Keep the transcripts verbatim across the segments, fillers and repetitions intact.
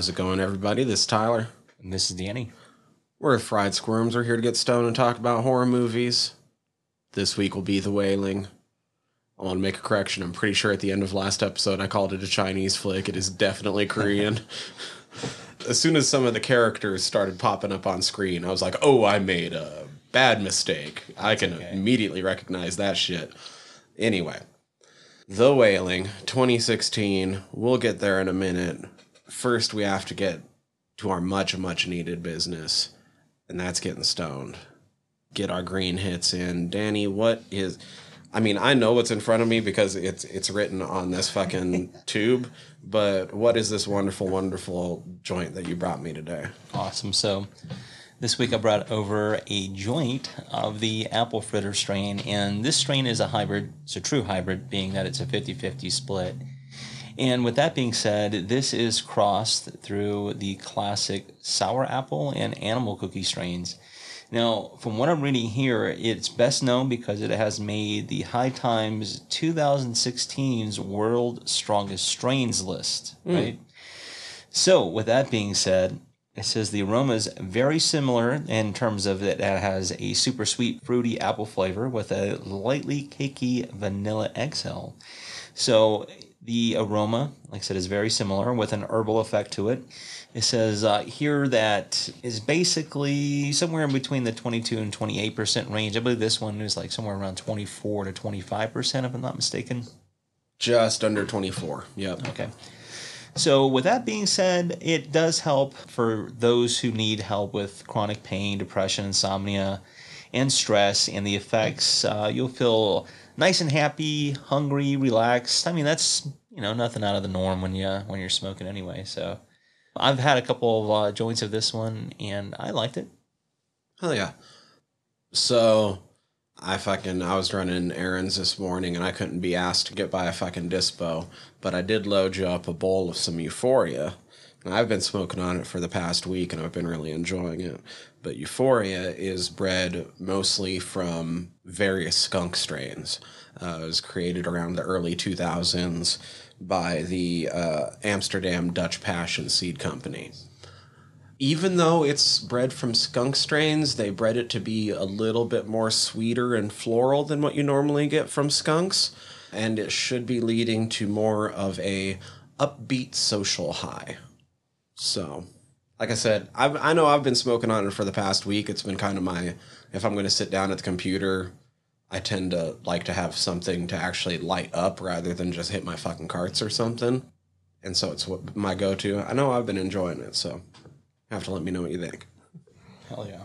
How's it going, everybody? This is Tyler. And this is Danny. We're at Fried Squirms. We're here to get stoned and talk about horror movies. This week will be The Wailing. I want to make a correction. I'm pretty sure at the end of last episode I called it a Chinese flick. It is definitely Korean. As soon as some of the characters started popping up on screen, I was like, oh, I made a bad mistake. That's I can okay. immediately recognize that shit. Anyway, The Wailing, twenty sixteen. We'll get there in a minute. First, we have to get to our much, much needed business, and that's getting stoned. Get our green hits in. Danny, what is... I mean, I know what's in front of me because it's it's written on this fucking tube, but what is this wonderful, wonderful joint that you brought me today? Awesome. So this week I brought over a joint of the apple fritter strain, and this strain is a hybrid. It's a true hybrid, being that it's a fifty-fifty split. And with that being said, this is crossed through the classic sour apple and animal cookie strains. Now, from what I'm reading here, it's best known because it has made the High Times twenty sixteen's World Strongest Strains list, mm. right? So, with that being said, it says the aroma is very similar in terms of that it has a super sweet, fruity apple flavor with a lightly cakey vanilla exhale. So, the aroma, like I said, is very similar with an herbal effect to it. It says uh, here that is basically somewhere in between the twenty-two and twenty-eight percent range. I believe this one is like somewhere around twenty-four to twenty-five percent, if I'm not mistaken. Just under twenty-four. Yep. Okay. So with that being said, it does help for those who need help with chronic pain, depression, insomnia, and stress, and the effects. Uh, you'll feel nice and happy, hungry, relaxed. I mean, that's, you know, nothing out of the norm when you when you're smoking anyway. So, I've had a couple of uh, joints of this one, and I liked it. Hell yeah! So, I fucking I was running errands this morning, and I couldn't be asked to get by a fucking dispo, but I did load you up a bowl of some Euphoria. And I've been smoking on it for the past week, and I've been really enjoying it. But Euphoria is bred mostly from various skunk strains. Uh, it was created around the early two thousands by the uh, Amsterdam Dutch Passion Seed Company. Even though it's bred from skunk strains, they bred it to be a little bit more sweeter and floral than what you normally get from skunks. And it should be leading to more of a upbeat social high. So, like I said, I've, I know I've been smoking on it for the past week. It's been kind of my, if I'm going to sit down at the computer, I tend to like to have something to actually light up rather than just hit my fucking carts or something. And so it's what my go-to. I know I've been enjoying it, so you have to let me know what you think. Hell yeah.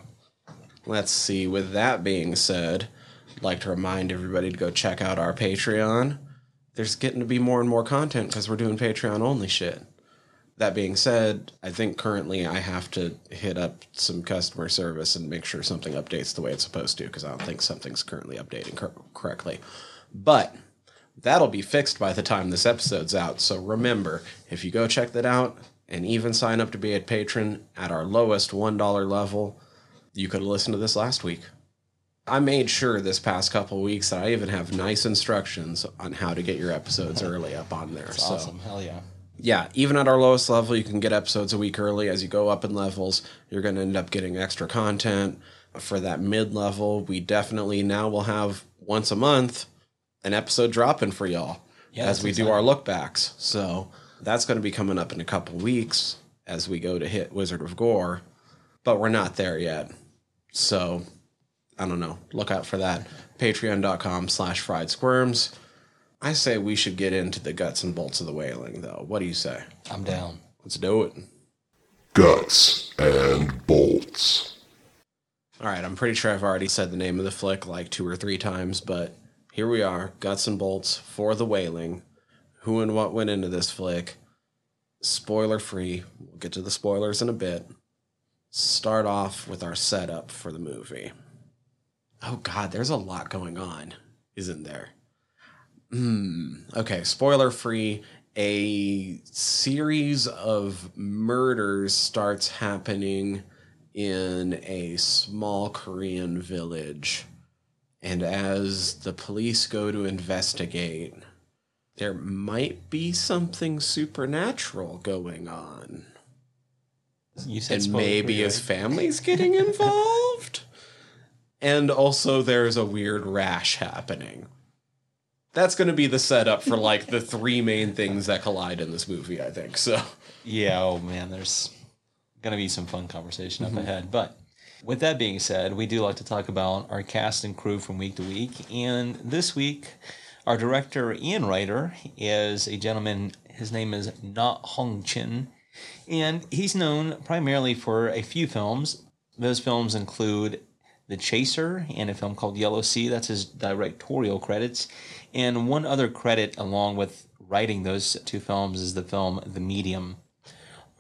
Let's see. With that being said, I'd like to remind everybody to go check out our Patreon. There's getting to be more and more content because we're doing Patreon-only shit. That being said, I think currently I have to hit up some customer service and make sure something updates the way it's supposed to, because I don't think something's currently updating cor- correctly. But that'll be fixed by the time this episode's out. So remember, if you go check that out and even sign up to be a patron at our lowest one dollar level, you could have listened to this last week. I made sure this past couple weeks that I even have nice instructions on how to get your episodes early up on there. That's so awesome. Hell yeah. Yeah, even at our lowest level, you can get episodes a week early. As you go up in levels, you're going to end up getting extra content. For that mid-level, we definitely now will have, once a month, an episode dropping for y'all yeah, as we exactly. do our look-backs. So that's going to be coming up in a couple weeks as we go to hit Wizard of Gore, but we're not there yet. So, I don't know. Look out for that. Patreon.com slash Fried Squirms. I say we should get into the guts and bolts of The Wailing, though. What do you say? I'm down. Let's do it. Guts and bolts. All right, I'm pretty sure I've already said the name of the flick like two or three times, but here we are, guts and bolts for The Wailing. Who and what went into this flick? Spoiler-free. We'll get to the spoilers in a bit. Start off with our setup for the movie. Oh, God, there's a lot going on, isn't there? Hmm. Okay, spoiler-free, a series of murders starts happening in a small Korean village. And as the police go to investigate, there might be something supernatural going on. You said and maybe his family's getting involved. And also there's a weird rash happening. That's going to be the setup for, like, the three main things that collide in this movie, I think. So, yeah, oh, man, there's going to be some fun conversation mm-hmm. up ahead. But with that being said, we do like to talk about our cast and crew from week to week. And this week, our director and writer is a gentleman. His name is Na Hong-jin. And he's known primarily for a few films. Those films include The Chaser and a film called Yellow Sea. That's his directorial credits. And one other credit along with writing those two films is the film The Medium. All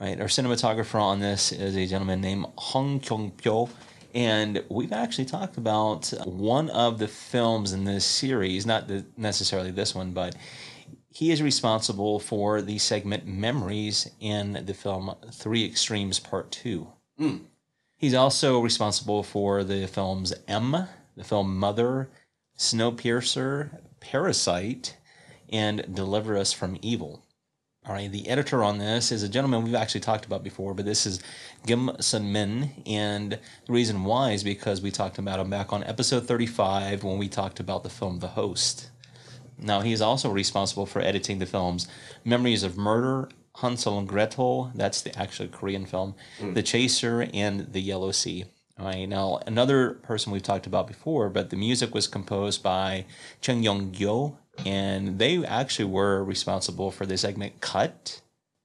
right, our cinematographer on this is a gentleman named Hong Kyung-pyo. And we've actually talked about one of the films in this series, not the, necessarily this one, but he is responsible for the segment Memories in the film Three Extremes Part two. Mm. He's also responsible for the films M, the film Mother, Snowpiercer, Parasite, and Deliver Us from Evil. All right, the editor on this is a gentleman we've actually talked about before, but this is Gim Sun Min, and the reason why is because we talked about him back on episode thirty-five when we talked about the film The Host. Now, he is also responsible for editing the films Memories of Murder, Hansel and Gretel, that's the actual Korean film, mm. The Chaser, and The Yellow Sea. All right, now, another person we've talked about before, but the music was composed by Cheng Yong Yo, and they actually were responsible for the segment Cut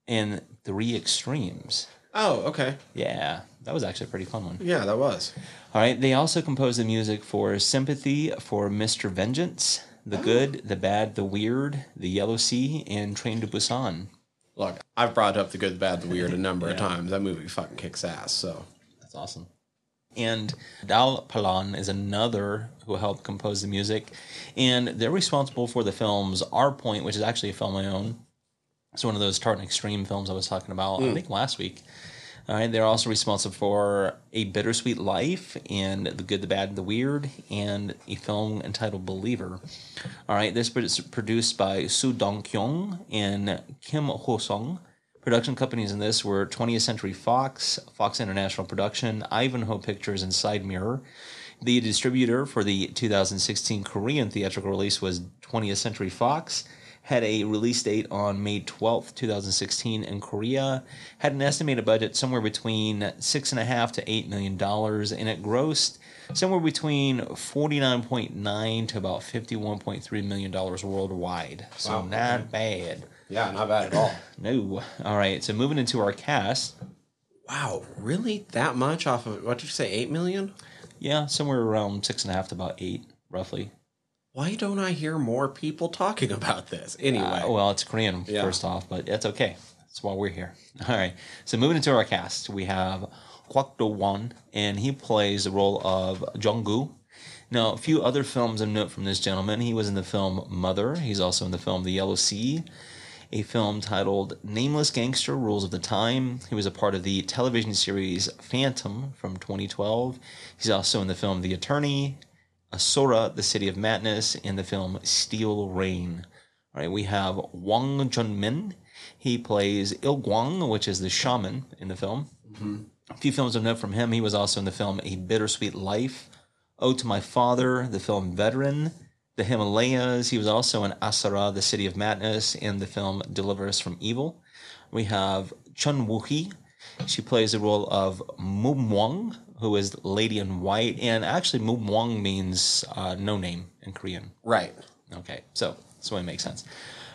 and Three Extremes. Oh, okay. Yeah, that was actually a pretty fun one. Yeah, that was. All right, they also composed the music for Sympathy for Mister Vengeance, The oh. Good, the Bad, the Weird, the Yellow Sea, and Train to Busan. Look, I've brought up The Good, the Bad, the Weird a number yeah. of times. That movie fucking kicks ass, so. That's awesome. And Dal Palan is another who helped compose the music. And they're responsible for the films Our Point, which is actually a film I own. It's one of those Tartan Extreme films I was talking about, mm. I think, last week. All right, they're also responsible for A Bittersweet Life and The Good, the Bad, the Weird, and a film entitled Believer. All right, this is produced by Soo Dong-kyung and Kim Ho-sung. Production companies in this were twentieth Century Fox, Fox International Production, Ivanhoe Pictures, and Side Mirror. The distributor for the two thousand sixteen Korean theatrical release was twentieth Century Fox. Had a release date on May twelfth, two thousand sixteen in Korea, had an estimated budget somewhere between six point five to eight million dollars, and it grossed somewhere between forty-nine point nine to about fifty-one point three million dollars worldwide. So wow. not bad. Yeah, not bad at all. No. All right, so moving into our cast. Wow, really? That much off of, what did you say, eight million dollars? Yeah, somewhere around six point five to about eight, roughly. Why don't I hear more people talking about this? Anyway. Uh, well, it's Korean, yeah. first off, but that's okay. That's why we're here. All right. So moving into our cast, we have Kwak Do-won, and he plays the role of Jong-gu. Now, a few other films of note from this gentleman. He was in the film Mother. He's also in the film The Yellow Sea, a film titled Nameless Gangster, Rules of the Time. He was a part of the television series Phantom from twenty twelve. He's also in the film The Attorney, Asura, The City of Madness, and the film Steel Rain. All right, we have Wang Junmin. He plays Il-gwang, which is the shaman in the film. Mm-hmm. A few films of note from him. He was also in the film A Bittersweet Life, Ode to My Father, the film Veteran, The Himalayas. He was also in Asura, The City of Madness, and the film Deliver Us from Evil. We have Chun Woo-hee. She plays the role of Mumwang, who is Lady in White, and actually Mumwang means uh, no name in Korean. Right. Okay, so that's why it makes sense.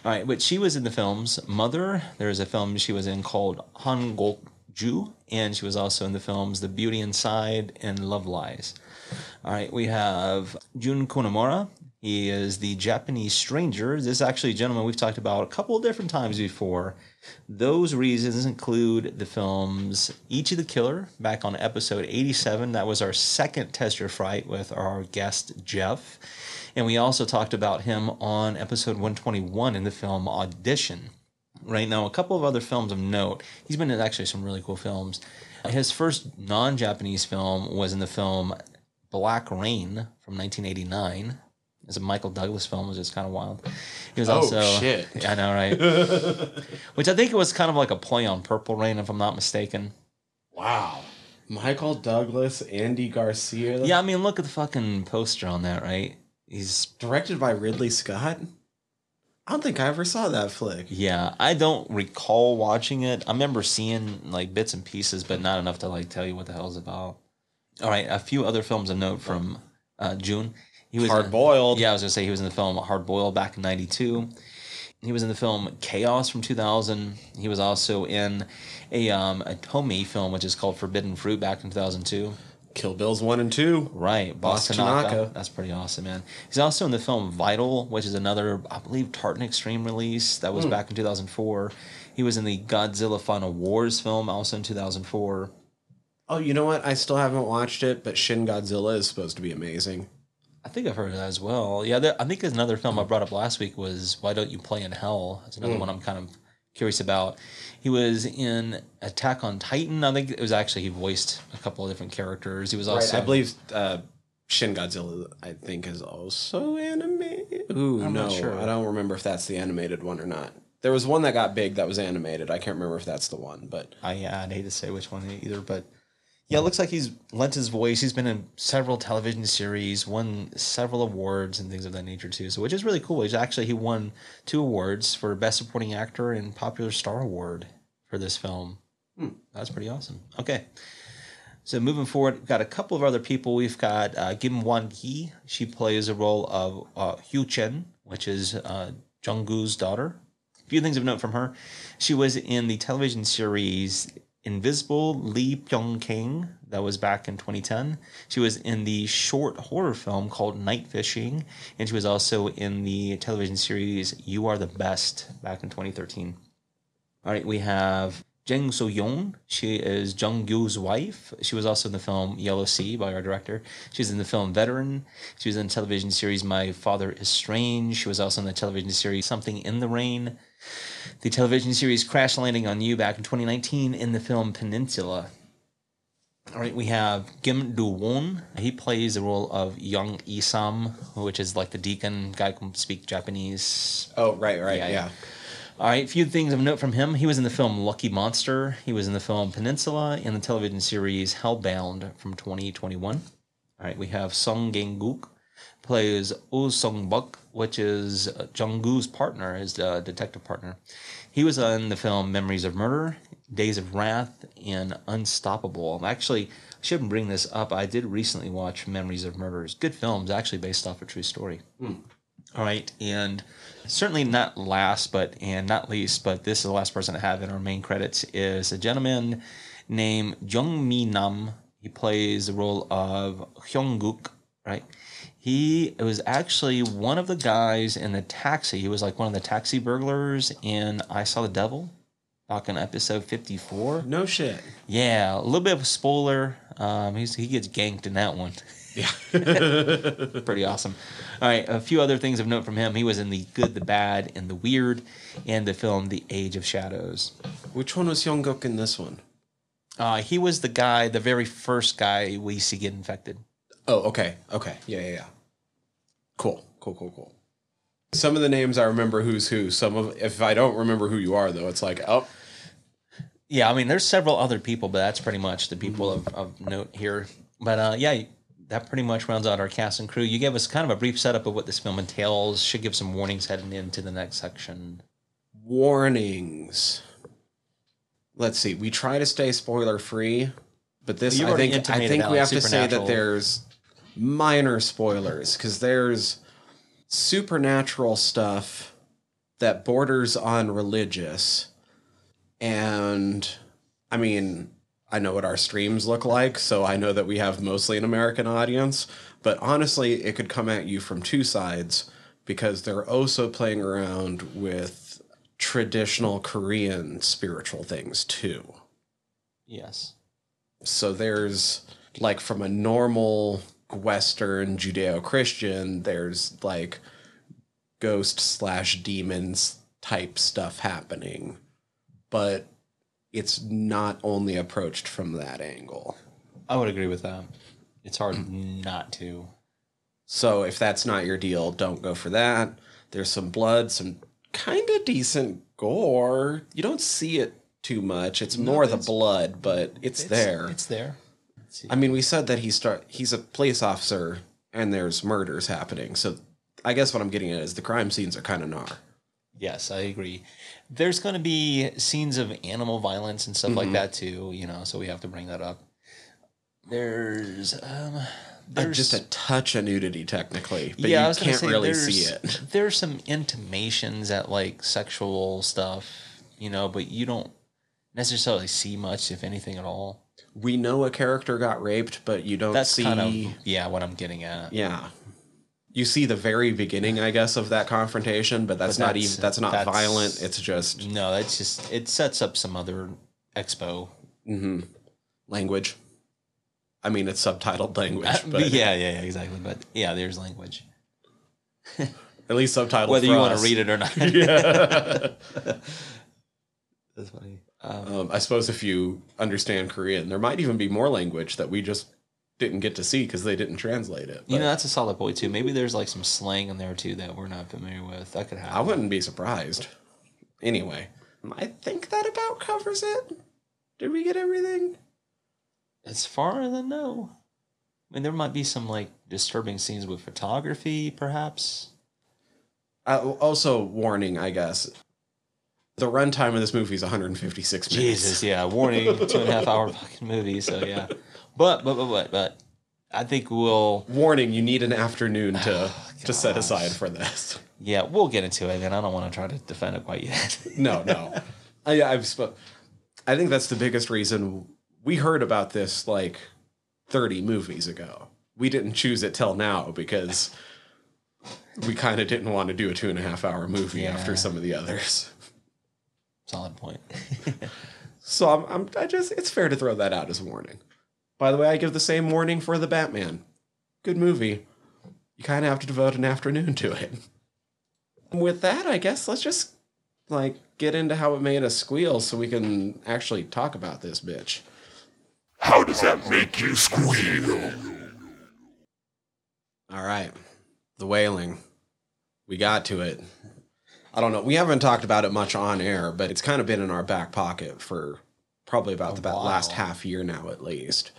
All right, but she was in the films Mother. There is a film she was in called Hangokju, and she was also in the films The Beauty Inside and Love Lies. All right, we have Jun Kunimura. He is the Japanese stranger. This is actually a gentleman we've talked about a couple of different times before. Those reasons include the films Ichi the Killer, back on episode eighty-seven. That was our second Test Your Fright with our guest, Jeff. And we also talked about him on episode one twenty-one in the film Audition. Right now, a couple of other films of note. He's been in actually some really cool films. His first non-Japanese film was in the film Black Rain from nineteen eighty-nine. It's a Michael Douglas film, which is kind of wild. He was oh, also, shit. I know, right? Which I think it was kind of like a play on Purple Rain, if I'm not mistaken. Wow. Michael Douglas, Andy Garcia. Yeah, I mean, look at the fucking poster on that, right? He's directed by Ridley Scott. I don't think I ever saw that flick. Yeah, I don't recall watching it. I remember seeing like bits and pieces, but not enough to like tell you what the hell's about. All right, a few other films of note from uh, June. He was Hard-boiled. In, yeah, I was gonna say he was in the film Hard-boiled back in ninety-two. He was in the film Chaos from two thousand. He was also in a um a Tomy film which is called Forbidden Fruit back in two thousand two. Kill Bills one and two. Right. Boss Tanaka. That's pretty awesome, man. He's also in the film Vital, which is another, I believe, Tartan Extreme release. That was mm. back in two thousand four. He was in the Godzilla Final Wars film, also in two thousand four. Oh, you know what? I still haven't watched it, but Shin Godzilla is supposed to be amazing. I think I've heard of that as well. Yeah, there, I think there's another film I brought up last week was Why Don't You Play in Hell? That's another mm. one I'm kind of curious about. He was in Attack on Titan. I think it was actually he voiced a couple of different characters. He was also, right, I believe, uh, Shin Godzilla. I think is also animated. Ooh, I'm no, not sure. I don't remember if that's the animated one or not. There was one that got big that was animated. I can't remember if that's the one, but I I'd hate to say which one either. But yeah, it looks like he's lent his voice. He's been in several television series, won several awards and things of that nature too. So, which is really cool. He's actually he won two awards for Best Supporting Actor and Popular Star Award for this film. Hmm. That's pretty awesome. Okay, so moving forward, we've got a couple of other people. We've got uh, Kim Wan-gi. She plays the role of uh, Hu Chen, which is uh, Jong-gu's daughter. A few things of note from her: she was in the television series Invisible Lee Pyong-kang. That was back in twenty ten. She was in the short horror film called Night Fishing, and she was also in the television series You Are the Best back in twenty thirteen. All right, we have Jang So-yeon. She is Jung-gu's wife. She was also in the film Yellow Sea by our director. She was in the film Veteran. She was in the television series My Father is Strange. She was also in the television series Something in the Rain, the television series Crash Landing on You back in twenty nineteen, in the film Peninsula. All right, we have Kim Do-won. He plays the role of Young Isam, which is like the deacon guy who can speak Japanese. Oh, right, right, yeah. yeah. yeah. All right, a few things of note from him. He was in the film Lucky Monster. He was in the film Peninsula and the television series Hellbound from twenty twenty-one. All right, we have Song Gang-guk. Plays Oh Sung-buk, which is Jong-gu's partner, his uh, detective partner. He was in the film Memories of Murder, Days of Wrath, and Unstoppable. Actually, I shouldn't bring this up. I did recently watch Memories of Murder. It's good films, actually based off a true story. Mm. All right, and certainly not last, but and not least, but this is the last person I have in our main credits, is a gentleman named Jung Mi-nam. He plays the role of Hyung-guk, right? He was actually one of the guys in the taxi. He was like one of the taxi burglars in I Saw the Devil back in episode fifty-four. No shit. Yeah, a little bit of a spoiler. Um, he's, he gets ganked in that one. Yeah. Pretty awesome. All right, a few other things of note from him. He was in The Good, the Bad, and the Weird, and the film The Age of Shadows. Which one was Hyung-guk in this one? Uh, he was the guy, the very first guy we see get infected. Oh, okay, okay. Yeah, yeah, yeah. Cool, cool, cool, cool. Some of the names I remember who's who. Some of, if I don't remember who you are, though, it's like, oh. Yeah, I mean, there's several other people, but that's pretty much the people of, of note here. But uh, yeah, that pretty much rounds out our cast and crew. You gave us kind of a brief setup of what this film entails. Should give some warnings heading into the next section. Warnings. Let's see. We try to stay spoiler-free, but this, well, I think, I think we have to say that there's minor spoilers, because there's supernatural stuff that borders on religious. And I mean, I know what our streams look like, so I know that we have mostly an American audience, but honestly, it could come at you from two sides, because they're also playing around with traditional Korean spiritual things too. Yes. So there's like, from a normal Western Judeo-Christian, there's like ghost slash demons type stuff happening, but it's not only approached from that angle. I would agree with that. It's hard not to. So if that's not your deal, don't go for that. There's some blood, some kind of decent gore. You don't see it too much. It's no, more the blood, but it's, it's there. It's there. I mean, we said that he start, he's a police officer and there's murders happening. So I guess what I'm getting at is the crime scenes are kind of gnar. Yes, I agree. There's going to be scenes of animal violence and stuff mm-hmm. like that too, you know, so we have to bring that up. There's... Um, There's, just a touch of nudity, technically, but yeah, you can't say, really see it. There's some intimations at, like, sexual stuff, you know, but you don't necessarily see much, if anything at all. We know a character got raped, but you don't That's see... That's kind of, yeah, what I'm getting at. Yeah. You see the very beginning, I guess, of that confrontation, but that's but not that's, even that's not that's, violent. It's just... No, that's just... It sets up some other expo. Mm-hmm. Language. I mean, it's subtitled language. But yeah, yeah, yeah, exactly. But yeah, there's language. At least subtitled. Whether for you us. want to read it or not. Yeah. That's funny. Um, um, I suppose if you understand Korean, there might even be more language that we just didn't get to see because they didn't translate it. But. You know, that's a solid point, too. Maybe there's like some slang in there, too, that we're not familiar with. That could happen. I wouldn't be surprised. Anyway, I think that about covers it. Did we get everything? As far as I know, I mean, there might be some, like, disturbing scenes with photography, perhaps. Uh, also, warning, I guess. The runtime of this movie is one hundred fifty-six minutes. Jesus, yeah. Warning, two and a half hour fucking movie, so yeah. But, but, but, but, but, I think we'll... Warning, you need an afternoon to, oh, to set aside for this. Yeah, we'll get into it, and I don't want to try to defend it quite yet. No, no. I, I've sp- I think that's the biggest reason... We heard about this like thirty movies ago. We didn't choose it till now because we kind of didn't want to do a two and a half hour movie yeah. after some of the others. Solid point. So I'm, I'm, I just, it's fair to throw that out as a warning. By the way, I give the same warning for The Batman. Good movie. You kind of have to devote an afternoon to it. And with that, I guess let's just like get into how it made us squeal so we can actually talk about this bitch. How does that make you squeal? All right. The Wailing. We got to it. I don't know. We haven't talked about it much on air, but it's kind of been in our back pocket for probably about oh, the wow. last half year now, at least.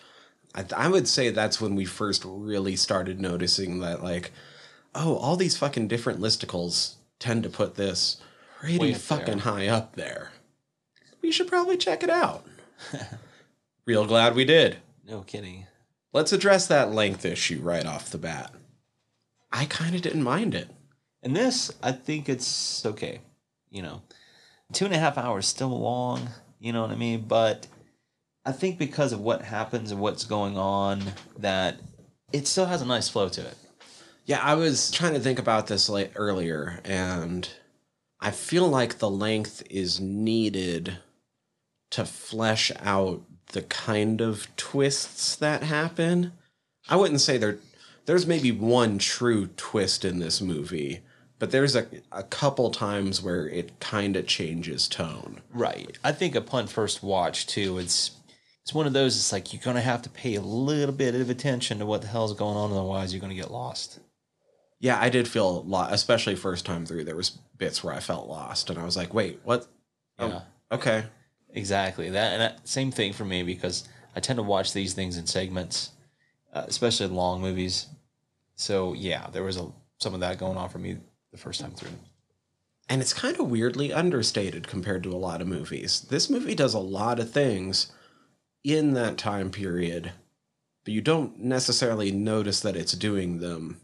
I, I would say that's when we first really started noticing that, like, oh, all these fucking different listicles tend to put this pretty fucking there. high up there. We should probably check it out. Real glad we did. No kidding. Let's address that length issue right off the bat. I kind of didn't mind it. And this, I think it's okay. You know, two and a half hours still long. You know what I mean? But I think because of what happens and what's going on, that it still has a nice flow to it. Yeah, I was trying to think about this late earlier, and I feel like the length is needed to flesh out the kind of twists that happen. I wouldn't say there, there's maybe one true twist in this movie, but there's a, a couple times where it kind of changes tone. Right. I think upon first watch, too, it's it's one of those, it's like you're going to have to pay a little bit of attention to what the hell's going on, otherwise you're going to get lost. Yeah, I did feel lost, especially first time through. There was bits where I felt lost, and I was like, wait, what? Yeah. Oh, okay. Exactly. That and that, same thing for me, because I tend to watch these things in segments, uh, especially long movies. So, yeah, there was a, some of that going on for me the first time through. And it's kind of weirdly understated compared to a lot of movies. This movie does a lot of things in that time period, but you don't necessarily notice that it's doing them.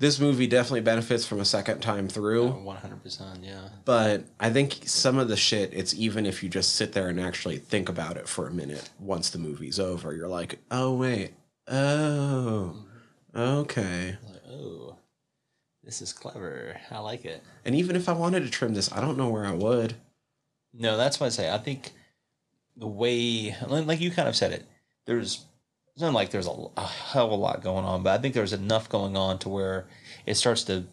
This movie definitely benefits from a second time through. one hundred percent, yeah. But I think some of the shit, it's even if you just sit there and actually think about it for a minute once the movie's over, you're like, oh, wait. Oh. Okay. Like, oh. This is clever. I like it. And even if I wanted to trim this, I don't know where I would. No, that's what I say. I think the way, like you kind of said it, there's... It's not like there's a, a hell of a lot going on, but I think there's enough going on to where it starts to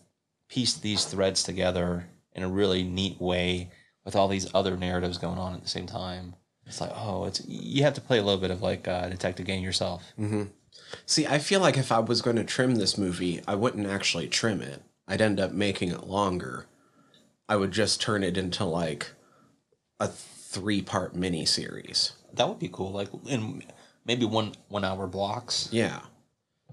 piece these threads together in a really neat way with all these other narratives going on at the same time. It's like, oh, it's you have to play a little bit of like a detective game yourself. Mm-hmm. See, I feel like if I was going to trim this movie, I wouldn't actually trim it. I'd end up making it longer. I would just turn it into like a three-part miniseries. That would be cool, like in maybe one one-hour blocks. Yeah.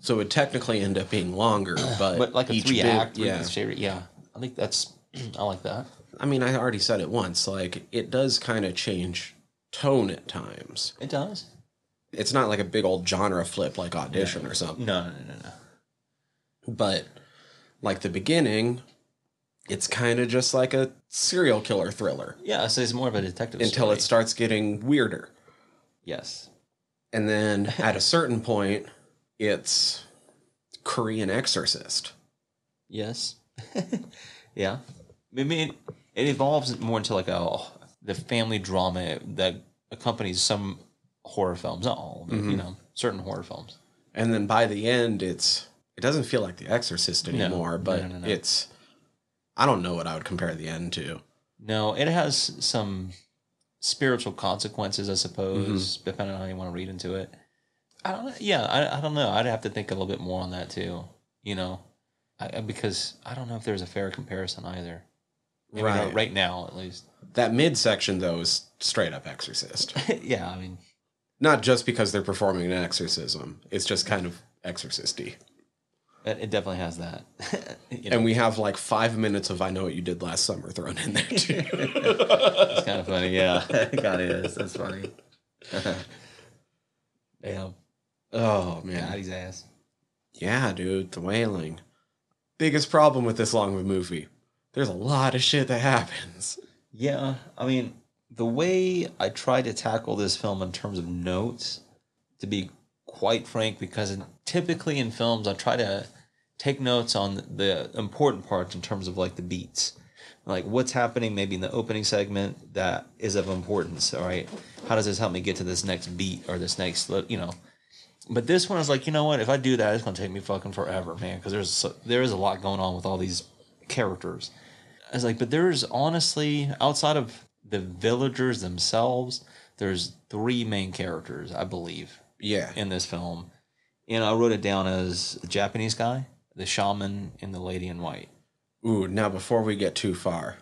So it would technically end up being longer, but... but like a three-act, yeah. yeah. I think that's... I like that. I mean, I already said it once, like, it does kind of change tone at times. It does. It's not like a big old genre flip like Audition no. or something. No, no, no, no. But, like, the beginning... It's kind of just like a serial killer thriller. Yeah, so it's more of a detective story. Until it starts getting weirder. Yes. And then at a certain point, it's Korean Exorcist. Yes. yeah. I mean, it evolves more into like a, oh, the family drama that accompanies some horror films. Not all, but, mm-hmm. you know, certain horror films. And then by the end, it's it doesn't feel like The Exorcist anymore, no, but no, no, no. it's... I don't know what I would compare the end to. No, it has some spiritual consequences, I suppose, mm-hmm. depending on how you want to read into it. I don't know. Yeah, I, I don't know. I'd have to think a little bit more on that, too. You know, I, because I don't know if there's a fair comparison either. Maybe right. Not right now, at least. That midsection, though, is straight up Exorcist. yeah, I mean. Not just because they're performing an exorcism. It's just kind of exorcist-y. It definitely has that. you know. And we have like five minutes of I Know What You Did Last Summer thrown in there, too. It's kind of funny, yeah. God, it is. That's funny. Damn. Oh, man. God, he's ass. Yeah, dude. The Wailing. Biggest problem with this long of a movie. There's a lot of shit that happens. Yeah. I mean, the way I tried to tackle this film in terms of notes, to be quite frank, because typically in films I try to take notes on the important parts in terms of like the beats, like what's happening maybe in the opening segment that is of importance. All right, how does this help me get to this next beat or this next, you know? But this one is like, you know what? If I do that, it's gonna take me fucking forever, man, because there's so, there is a lot going on with all these characters. I was like, but there's honestly, outside of the villagers themselves, there's three main characters, I believe. Yeah. In this film. And I wrote it down as the Japanese guy, the shaman, and the lady in white. Ooh, now before we get too far,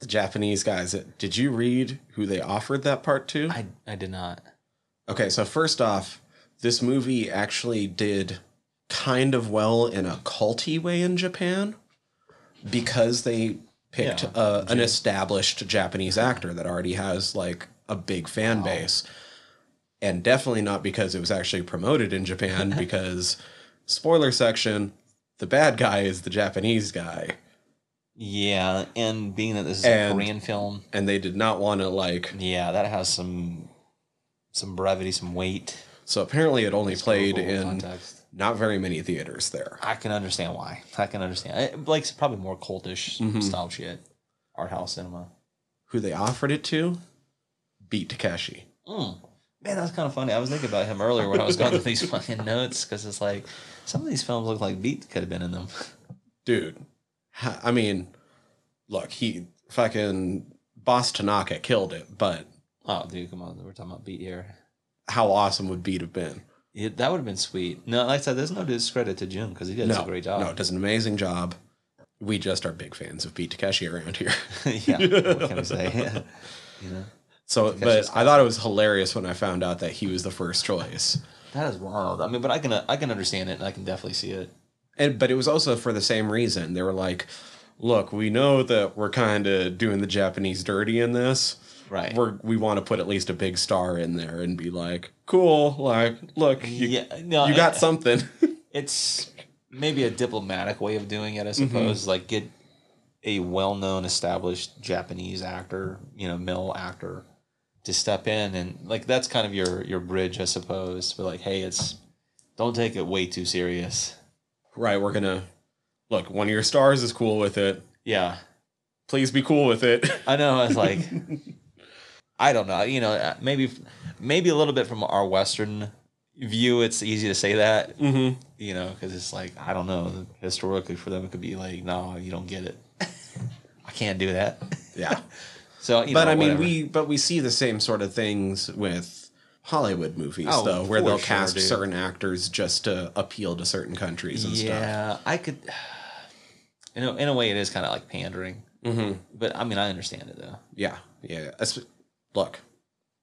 the Japanese guys, did you read who they offered that part to? I, I did not. Okay, so first off, this movie actually did kind of well in a culty way in Japan because they picked yeah, uh, an established Japanese actor that already has like a big fan wow. base. And definitely not because it was actually promoted in Japan, because, spoiler section, the bad guy is the Japanese guy. Yeah, and being that this is and, a Korean film. And they did not want to, like... Yeah, that has some some brevity, some weight. So apparently it only played in context. Not very many theaters there. I can understand why. I can understand. It, like, it's probably more cultish mm-hmm. style shit. Art house cinema. Who they offered it to? Beat Takeshi. Mm. Man, that's kind of funny. I was thinking about him earlier when I was going through these fucking notes, because it's like, some of these films look like Beat could have been in them. Dude, I mean, look, he fucking Boss Tanaka killed it, but... Oh, dude, come on. We're talking about Beat here. How awesome would Beat have been? Yeah, that would have been sweet. No, like I said, there's no discredit to Jun, because he does no, a great job. No, does an amazing job. We just are big fans of Beat Takeshi around here. yeah, what can we say? you know? So, but I thought it was hilarious when I found out that he was the first choice. That is wild. I mean, but I can I can understand it, and I can definitely see it. And but it was also for the same reason. They were like, "Look, we know that we're kind of doing the Japanese dirty in this, right? We're, we want to put at least a big star in there and be like, cool, like, look, you, yeah, no, you got it, something." It's maybe a diplomatic way of doing it, I suppose. Mm-hmm. Like, get a well-known, established Japanese actor, you know, male actor. To step in and like that's kind of your your bridge, I suppose. But like, hey, it's don't take it way too serious, right? We're gonna look. One of your stars is cool with it. Yeah, please be cool with it. I know. It's like I don't know. You know, maybe maybe a little bit from our Western view, it's easy to say that. Mm-hmm. You know, because it's like I don't know. Historically, for them, it could be like, no, you don't get it. I can't do that. Yeah. So, you know, but I mean, whatever. we but we see the same sort of things with Hollywood movies, oh, though, where they'll sure, cast dude. certain actors just to appeal to certain countries and yeah, stuff. Yeah, I could. You know, in a way, it is kind of like pandering. Mm-hmm. But I mean, I understand it though. Yeah, yeah. look,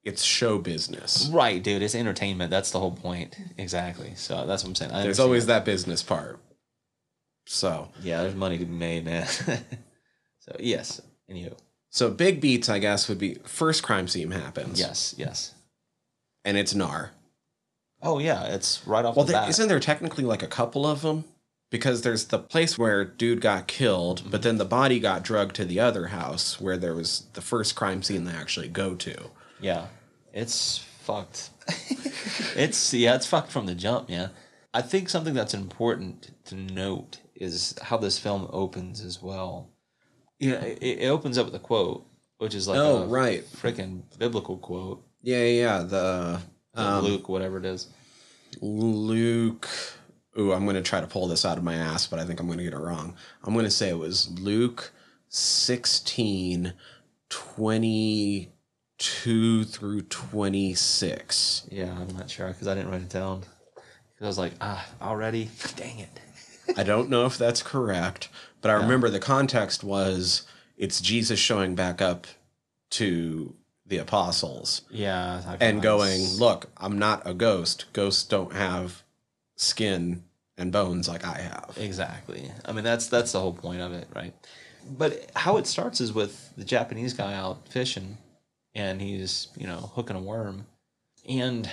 it's show business. Right, dude. It's entertainment. That's the whole point. Exactly. So that's what I'm saying. I there's always that. that business part. So. Yeah, there's money to be made, man. So, yes. Anywho. So, big beats, I guess, would be first crime scene happens. Yes, yes. And it's N A R. Oh, yeah. It's right off well, the there, bat. Isn't there technically like a couple of them? Because there's the place where dude got killed, mm-hmm. but then the body got drugged to the other house where there was the first crime scene they actually go to. Yeah, it's fucked. it's yeah, it's fucked from the jump, yeah. I think something that's important to note is how this film opens as well. Yeah, it, it opens up with a quote, which is like oh, a right. freaking biblical quote. Yeah, yeah, yeah. The, the um, Luke, whatever it is. Luke. Ooh, I'm going to try to pull this out of my ass, but I think I'm going to get it wrong. I'm going to say it was Luke sixteen twenty-two through twenty-six. Yeah, I'm not sure because I didn't write it down. Because I was like, ah, already? Dang it. I don't know if that's correct, but I yeah. remember the context was it's Jesus showing back up to the apostles. Yeah. And going, look, I'm not a ghost. Ghosts don't have skin and bones like I have. Exactly. I mean, that's that's the whole point of it, right? But how it starts is with the Japanese guy out fishing. And he's, you know, hooking a worm. And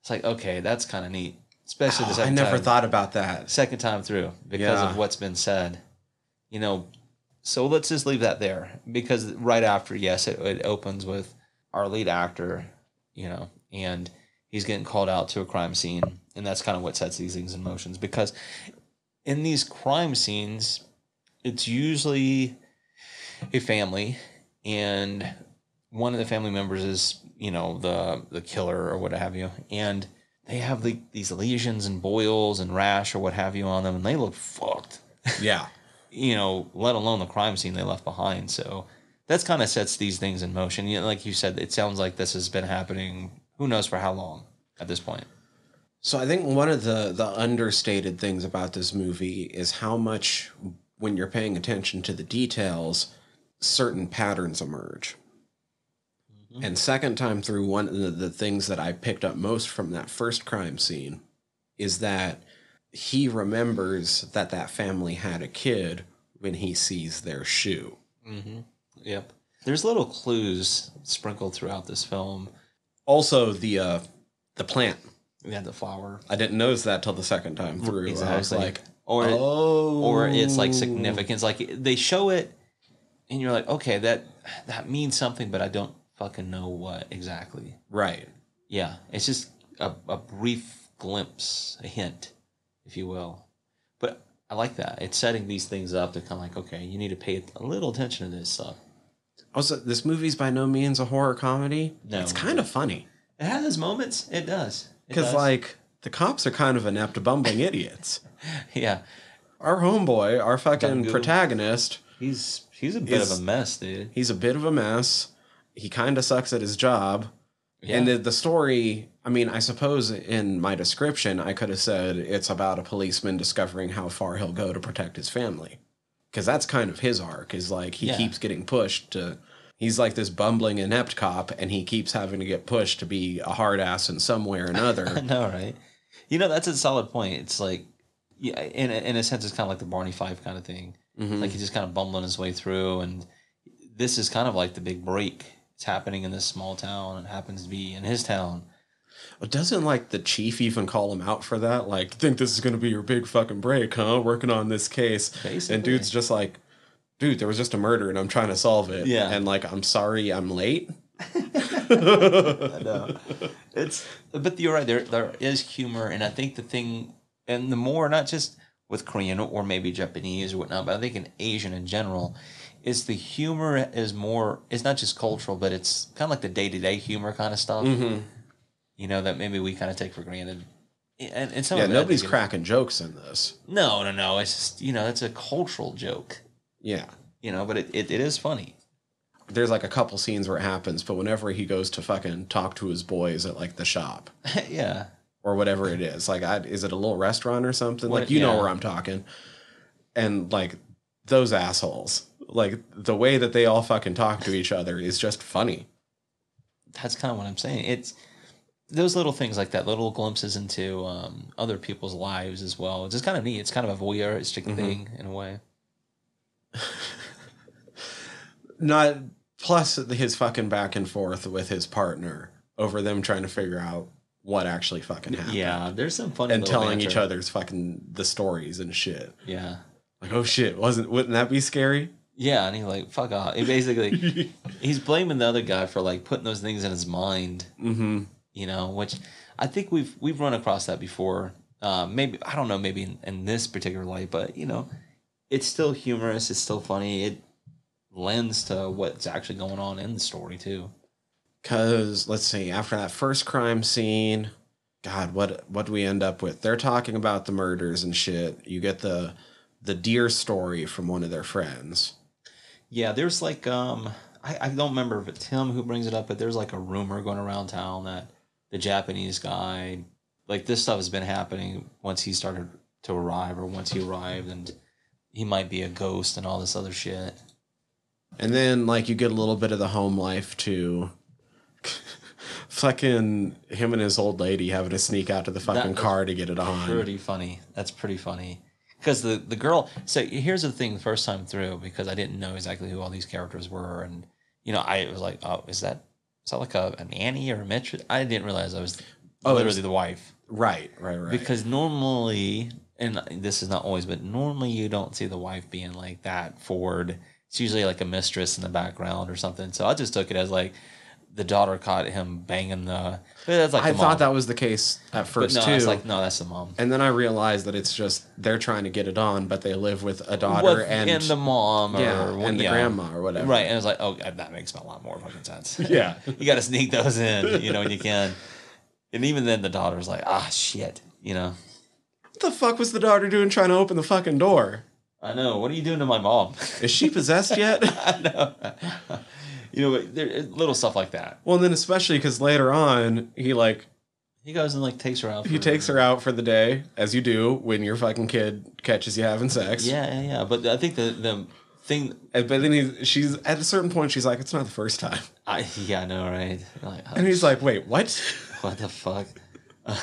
it's like, okay, that's kind of neat. Especially oh, the second time. I never time, thought about that. Second time through because yeah. of what's been said. You know, so let's just leave that there. Because right after, yes, it, it opens with our lead actor, you know, and he's getting called out to a crime scene. And that's kind of what sets these things in motion. Because in these crime scenes, it's usually a family and one of the family members is, you know, the the killer or what have you. And they have the, these lesions and boils and rash or what have you on them. And they look fucked. Yeah. You know, let alone the crime scene they left behind. So that's kind of sets these things in motion. You know, like you said, it sounds like this has been happening who knows for how long at this point. So I think one of the, the understated things about this movie is how much, when you're paying attention to the details, certain patterns emerge. And second time through, one of the things that I picked up most from that first crime scene is that he remembers that that family had a kid when he sees their shoe. Mm-hmm. Yep. There's little clues sprinkled throughout this film. Also, the uh, the plant. Yeah, the flower. I didn't notice that till the second time through. Exactly. I was like, or, oh. Or it's like significance. Like they show it and you're like, okay, that that means something, but I don't fucking know what exactly. Right. Yeah. It's just a, a brief glimpse, a hint, if you will. But I like that. It's setting these things up to kind of like, okay, you need to pay a little attention to this stuff. Also, this movie's by no means a horror comedy. No. It's kind of funny. It has its moments. It does. Because, like, the cops are kind of inept, bumbling idiots. Yeah. Our homeboy, our fucking Jung-gu. protagonist. He's, he's a bit is, of a mess, dude. He's a bit of a mess. He kind of sucks at his job. Yeah. And the, the story, I mean, I suppose in my description, I could have said it's about a policeman discovering how far he'll go to protect his family. Because that's kind of his arc, is like he yeah. keeps getting pushed to, he's like this bumbling inept cop, and he keeps having to get pushed to be a hard ass in some way or another. I know, right? You know, that's a solid point. It's like, yeah, in, in a sense, it's kind of like the Barney Fife kind of thing. Mm-hmm. Like he's just kind of bumbling his way through, and this is kind of like the big break. It's happening in this small town and happens to be in his town. Well, doesn't like the chief even call him out for that? Like, think this is going to be your big fucking break, huh? Working on this case. Basically. And dude's just like, dude, there was just a murder and I'm trying to solve it. Yeah. And like, I'm sorry, I'm late. I know. It's, but you're right. There, there is humor. And I think the thing, and the more, not just with Korean or maybe Japanese or whatnot, but I think in Asian in general, is the humor is more, it's not just cultural, but it's kind of like the day-to-day humor kind of stuff, mm-hmm. you know, that maybe we kind of take for granted. And, and some yeah, of nobody's cracking jokes in this. No, no, no. It's just, you know, it's a cultural joke. Yeah. You know, but it, it, it is funny. There's like a couple scenes where it happens, but whenever he goes to fucking talk to his boys at like the shop. Yeah. Or whatever it is. Like, I, is it a little restaurant or something? What, like, you yeah. know where I'm talking. And like, those assholes. Like, the way that they all fucking talk to each other is just funny. that's kind of what I'm saying. It's those little things like that, little glimpses into um, other people's lives as well. It's just kind of neat. It's kind of a voyeuristic mm-hmm. thing in a way. Not plus his fucking back and forth with his partner over them trying to figure out what actually fucking happened. Yeah, there's some funny and telling banter. Each other's fucking the stories and shit. Yeah, like oh shit, wasn't wouldn't that be scary? Yeah, and he's like, fuck off. He basically he's blaming the other guy for like putting those things in his mind. Mm-hmm. You know, which I think we've we've run across that before. Uh, maybe I don't know, maybe in, in this particular light, but you know, it's still humorous. It's still funny. It lends to what's actually going on in the story too. Because, let's see, after that first crime scene, God, what what do we end up with? They're talking about the murders and shit. You get the the deer story from one of their friends. Yeah, there's like, um, I, I don't remember if it's him who brings it up, but there's like a rumor going around town that the Japanese guy, like this stuff has been happening once he started to arrive or once he arrived, and he might be a ghost and all this other shit. And then, like, you get a little bit of the home life, too. Fucking him and his old lady having to sneak out to the fucking car to get it on. Pretty funny. That's pretty funny. Because the, the girl... So here's the thing the first time through, because I didn't know exactly who all these characters were. And, you know, I was like, oh, is that, is that like a, an Annie or a Mitch? I didn't realize I was oh, literally was, the wife. Right, right, right. Because normally, and this is not always, but normally you don't see the wife being like that forward. It's usually like a mistress in the background or something. So I just took it as like... The daughter caught him banging the... That's like I the thought mom. That was the case at first, no, too. It's like, no, that's the mom. And then I realized that it's just they're trying to get it on, but they live with a daughter with, and... And the mom or... Yeah, or and the yeah. grandma or whatever. Right, and it's like, oh, that makes a lot more fucking sense. Yeah. You got to sneak those in, you know, when you can. And even then, the daughter's like, ah, shit, you know. What the fuck was the daughter doing trying to open the fucking door? I know. What are you doing to my mom? Is she possessed yet? I know. You know, there, little stuff like that. Well, and then especially because later on, he like... He goes and like takes her out. For he takes her out for the day, as you do when your fucking kid catches you having sex. Yeah, yeah, yeah. But I think the, the thing... But then he's, she's... At a certain point, she's like, it's not the first time. I, yeah, I know, right? Like, oh, and he's like, wait, what? What the fuck? Uh,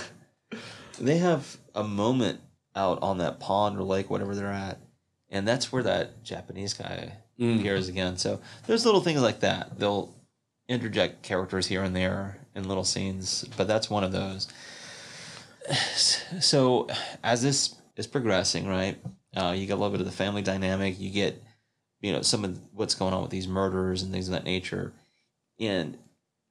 they have a moment out on that pond or lake, whatever they're at. And that's where that Japanese guy... Mm. Here's again. So there's little things like that. They'll interject characters here and there in little scenes, but that's one of those. So as this is progressing, right, uh, you get a little bit of the family dynamic. You get, you know, some of what's going on with these murders and things of that nature. And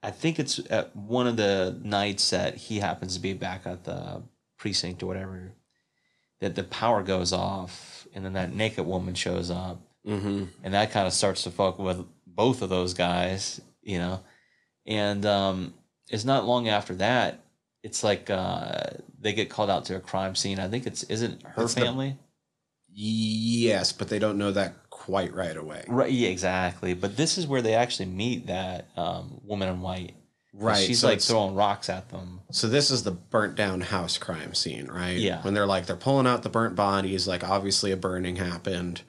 I think it's at one of the nights that he happens to be back at the precinct or whatever, that the power goes off and then that naked woman shows up. Mm-hmm. And that kind of starts to fuck with both of those guys, you know. And um, it's not long after that. It's like uh, they get called out to a crime scene. I think it's isn't her it's family. The, yes, but they don't know that quite right away. Right, yeah, exactly. But this is where they actually meet that um, woman in white. Right, she's so like throwing rocks at them. So this is the burnt down house crime scene, right? Yeah. When they're like they're pulling out the burnt bodies, like obviously a burning happened.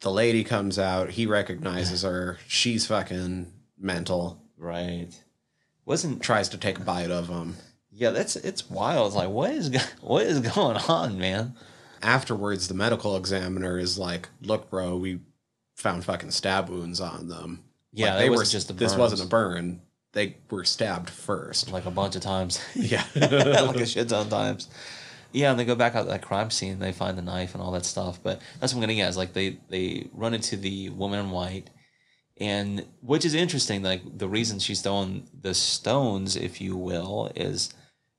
The lady comes out. He recognizes her. She's fucking mental. Right. Wasn't tries to take a bite of him. Yeah, that's it's wild. It's like what is what is going on, man? Afterwards, the medical examiner is like, "Look, bro, we found fucking stab wounds on them. Yeah, like, they were just the burns. This wasn't a burn. They were stabbed first, like a bunch of times. Yeah, like a shit ton of times." Yeah, and they go back out to that crime scene. They find the knife and all that stuff. But that's what I'm getting at. Is like they, they run into the woman in white, and which is interesting. Like the reason she's throwing the stones, if you will, is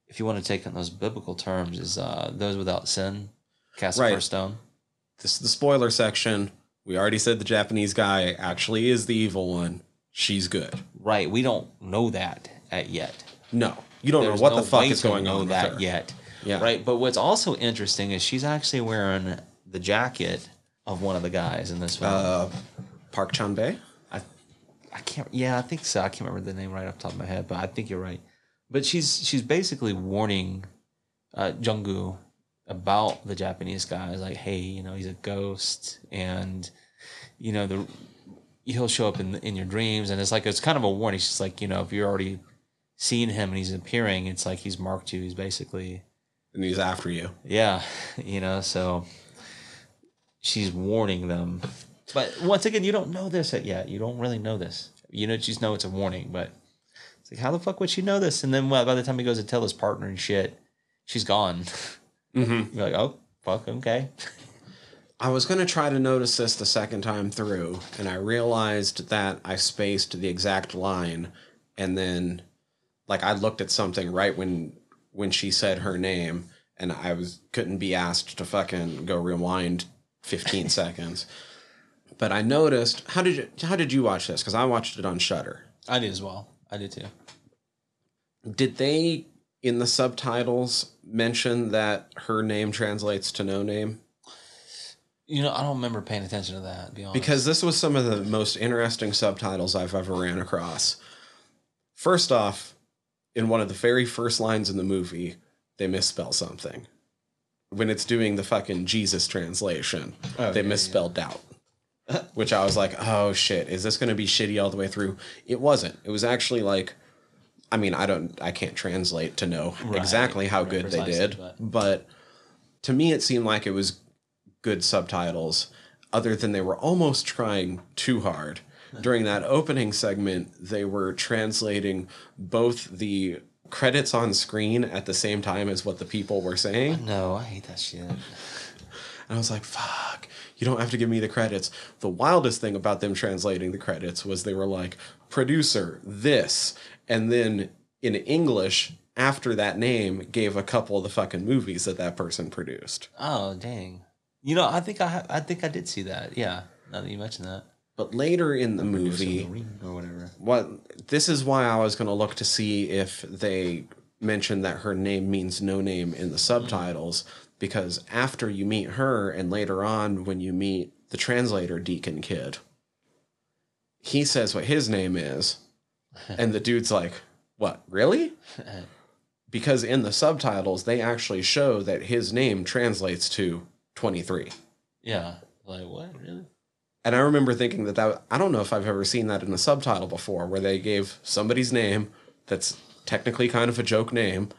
if you want to take on those biblical terms, is uh, those without sin cast the first stone. This is the spoiler section. We already said the Japanese guy actually is the evil one. She's good. Right. We don't know that at yet. No, you don't know what the fuck is going on with her yet. Yeah. Right. But what's also interesting is she's actually wearing the jacket of one of the guys in this film. Uh, Park Chan-bae? I I can't yeah, I think so. I can't remember the name right off the top of my head, but I think you're right. But she's she's basically warning uh Jong-gu about the Japanese guy. Like, hey, you know, he's a ghost, and you know, the he'll show up in in your dreams, and it's like it's kind of a warning. It's just like, you know, if you're already seeing him and he's appearing, it's like he's marked you. He's basically and he's after you. Yeah, you know. So she's warning them, but once again, you don't know this yet. You don't really know this. You know, you just know it's a warning, but it's like, how the fuck would she know this? And then, well, by the time he goes to tell his partner and shit, she's gone. Mm-hmm. You're like, oh fuck, okay. I was going to try to notice this the second time through, and I realized that I spaced the exact line, and then, like, I looked at something right when when she said her name, and I was couldn't be asked to fucking go rewind fifteen seconds. But I noticed, how did you how did you watch this? Because I watched it on Shudder. I did as well. I did too. Did they, in the subtitles, mention that her name translates to no name? You know, I don't remember paying attention to that, to be honest. Because this was some of the most interesting subtitles I've ever ran across. First off, in one of the very first lines in the movie, they misspell something. When it's doing the fucking Jesus translation, oh, they yeah, misspelled yeah. doubt. Which I was like, oh shit, is this going to be shitty all the way through? It wasn't. It was actually like, I mean, I don't, I can't translate to know right. exactly how good they did. But. but to me, it seemed like it was good subtitles, other than they were almost trying too hard. During that opening segment, they were translating both the credits on screen at the same time as what the people were saying. No, I hate that shit. And I was like, fuck, you don't have to give me the credits. The wildest thing about them translating the credits was they were like, producer, this, and then in English, after that name, gave a couple of the fucking movies that that person produced. Oh, dang. You know, I think I ha- I think I did see that. Yeah, now that you mentioned that. But later in the movie, or whatever. What this is why I was going to look to see if they mentioned that her name means no name in the subtitles, mm-hmm. because after you meet her, and later on when you meet the translator Deacon Kid, he says what his name is, and the dude's like, "What, really?" Because in the subtitles they actually show that his name translates to twenty-three. Yeah. Like, what? Really? And I remember thinking that that... I don't know if I've ever seen that in a subtitle before, where they gave somebody's name that's technically kind of a joke name,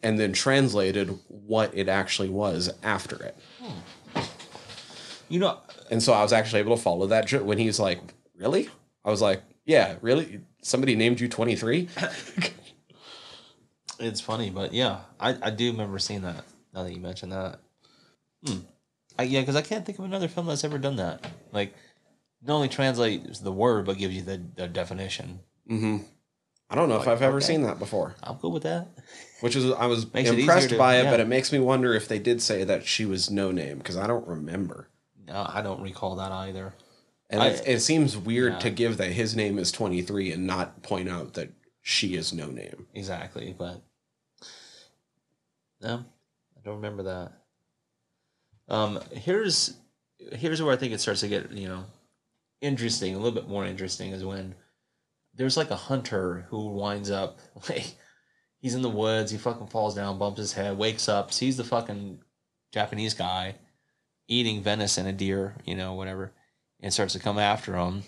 and then translated what it actually was after it. Hmm. You know... And so I was actually able to follow that joke when he's like, really? I was like, yeah, really? Somebody named you twenty-three? It's funny, but yeah. I, I do remember seeing that, now that you mentioned that. Hmm. I, yeah, because I can't think of another film that's ever done that. Like, not only translates the word, but gives you the, the definition. Mm-hmm. I don't know like, if I've ever okay. seen that before. I'm good with that. Which is, I was impressed it to, by it, yeah. but it makes me wonder if they did say that she was no name, because I don't remember. No, I don't recall that either. And I, it, it seems weird yeah. to give that his name is twenty-three and not point out that she is no name. Exactly, but... No, I don't remember that. Um, here's here's where I think it starts to get, you know, interesting, a little bit more interesting, is when there's like a hunter who winds up, like, he's in the woods, he fucking falls down, bumps his head, wakes up, sees the fucking Japanese guy eating venison, a deer, you know, whatever, and starts to come after him.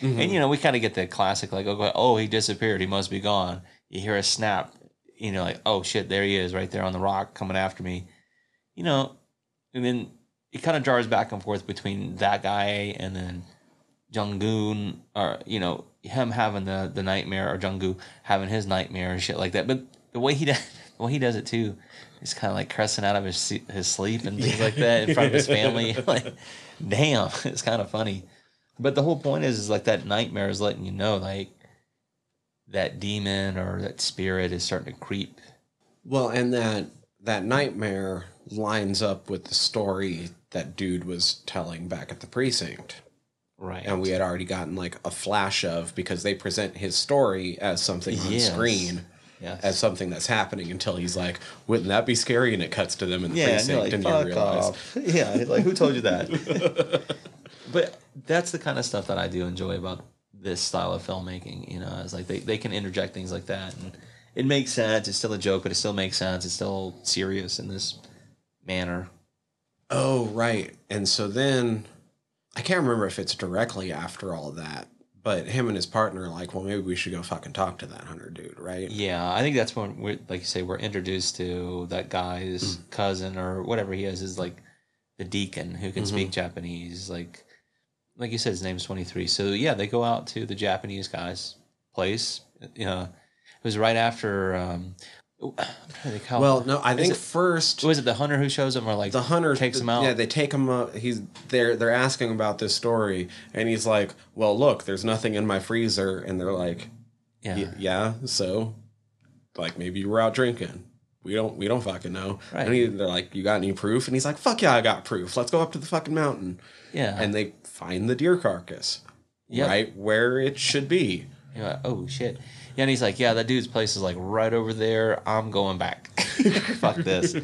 Mm-hmm. And, you know, we kind of get the classic, like, oh, he disappeared, he must be gone. You hear a snap, you know, like, oh, shit, there he is right there on the rock coming after me. You know... And then it kind of jars back and forth between that guy and then Jong-gu, or, you know, him having the, the nightmare, or Jong-gu having his nightmare and shit like that. But the way he does, the way he does it too, is kind of like cursing out of his his sleep and things like that in front of his family. Like, damn, it's kind of funny. But the whole point is, is like that nightmare is letting you know, like, that demon or that spirit is starting to creep. Well, and that that nightmare lines up with the story that dude was telling back at the precinct. Right. And we had already gotten like a flash of, because they present his story as something on yes. screen, yes. as something that's happening until he's like, wouldn't that be scary? And it cuts to them in the yeah, precinct, and, like, and you realize. Off. Yeah, like, who told you that? But that's the kind of stuff that I do enjoy about this style of filmmaking. You know, it's like they, they can interject things like that, and it makes sense. It's still a joke, but it still makes sense. It's still serious in this manner. Oh, right. And so then I I can't remember if it's directly after all that, but him and his partner are like, well, maybe we should go fucking talk to that hunter dude, right? Yeah, I think that's when, we're, like you say, we're introduced to that guy's mm. cousin or whatever he is, is like the deacon who can mm-hmm. speak Japanese. Like like you said, his name's twenty-three. So, yeah, they go out to the Japanese guy's place. You know, it was right after... Um, well, no, I think it, first... Was it the hunter who shows him or like the hunter, takes him out? Yeah, they take him up. He's, they're, they're asking about this story, and he's like, well, look, there's nothing in my freezer. And they're like, yeah, yeah so like maybe you were out drinking. We don't we don't fucking know. Right. And he, they're like, you got any proof? And he's like, fuck yeah, I got proof. Let's go up to the fucking mountain. Yeah. And they find the deer carcass, yep. right where it should be. You're like, oh, shit. Yeah, and he's like, yeah, that dude's place is, like, right over there. I'm going back. Fuck this.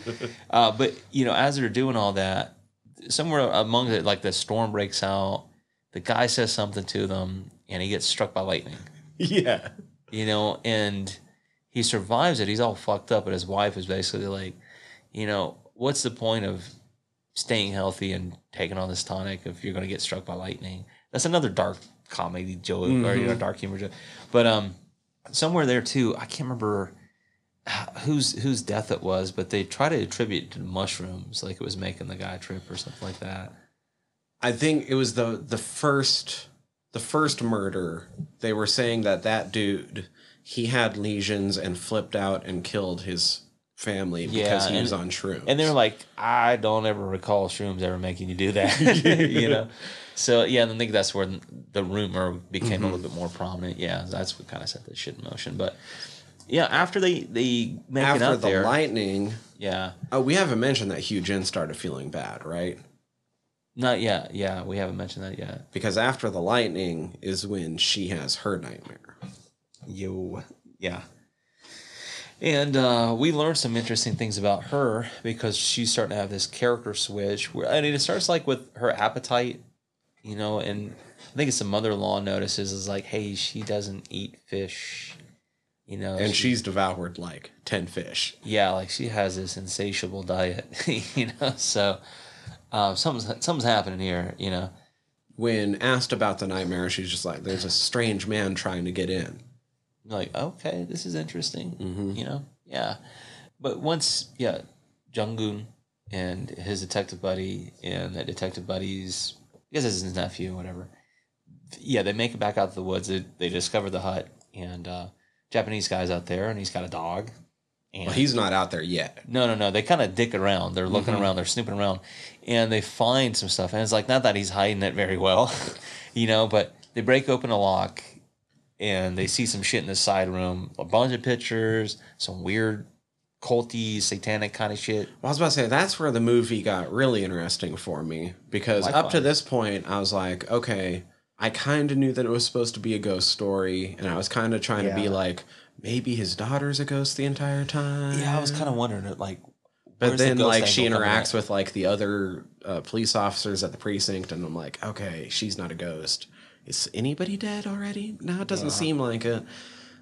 Uh, but, you know, as they're doing all that, somewhere among it, like, the storm breaks out. The guy says something to them, and he gets struck by lightning. Yeah. You know, and he survives it. He's all fucked up, and his wife is basically like, you know, what's the point of staying healthy and taking on this tonic if you're going to get struck by lightning? That's another dark comedy joke mm-hmm. or, you know, dark humor joke. But, um... somewhere there too, I can't remember whose whose death it was, but they try to attribute it to mushrooms, like it was making the guy trip or something like that. I think it was the the first the first murder. They were saying that that dude, he had lesions and flipped out and killed his family yeah, because he and, was on shrooms. And they're like, I don't ever recall shrooms ever making you do that, you know. So, yeah, I think that's where the rumor became mm-hmm. a little bit more prominent. Yeah, that's what kind of set that shit in motion. But, yeah, after they, they make after it up the there. the lightning. Yeah. Oh, we haven't mentioned that Hu Jin started feeling bad, right? Not yet. Yeah, we haven't mentioned that yet. Because after the lightning is when she has her nightmare. Yo. Yeah. And uh, we learned some interesting things about her because she's starting to have this character switch. Where, I mean, it starts, like, with her appetite. You know, and I think it's the mother-in-law notices is like, hey, she doesn't eat fish, you know. And she, she's devoured, like, ten fish. Yeah, like, she has this insatiable diet, you know. So uh, something's, something's happening here, you know. When asked about the nightmare, she's just like, there's a strange man trying to get in. Like, okay, this is interesting, mm-hmm. you know. Yeah. But once, yeah, Jong-gu and his detective buddy and that detective buddy's... I guess it's his nephew, whatever. Yeah, they make it back out to the woods. They, they discover the hut, and uh, Japanese guy's out there, and he's got a dog. And well, he's not out there yet. No, no, no. They kind of dick around. They're looking mm-hmm. around. They're snooping around, and they find some stuff. And it's like, not that he's hiding it very well, you know, but they break open a lock, and they see some shit in the side room. A bunch of pictures, some weird... culty, satanic kind of shit. Well, I was about to say, that's where the movie got really interesting for me, because Likewise. up to this point, I was like, okay, I kind of knew that it was supposed to be a ghost story, and I was kind of trying yeah. to be like, maybe his daughter's a ghost the entire time. Yeah, I was kind of wondering, like, but then, the like, she interacts with, like, the other uh, police officers at the precinct, and I'm like, okay, she's not a ghost. Is anybody dead already? No, it doesn't yeah. seem like it.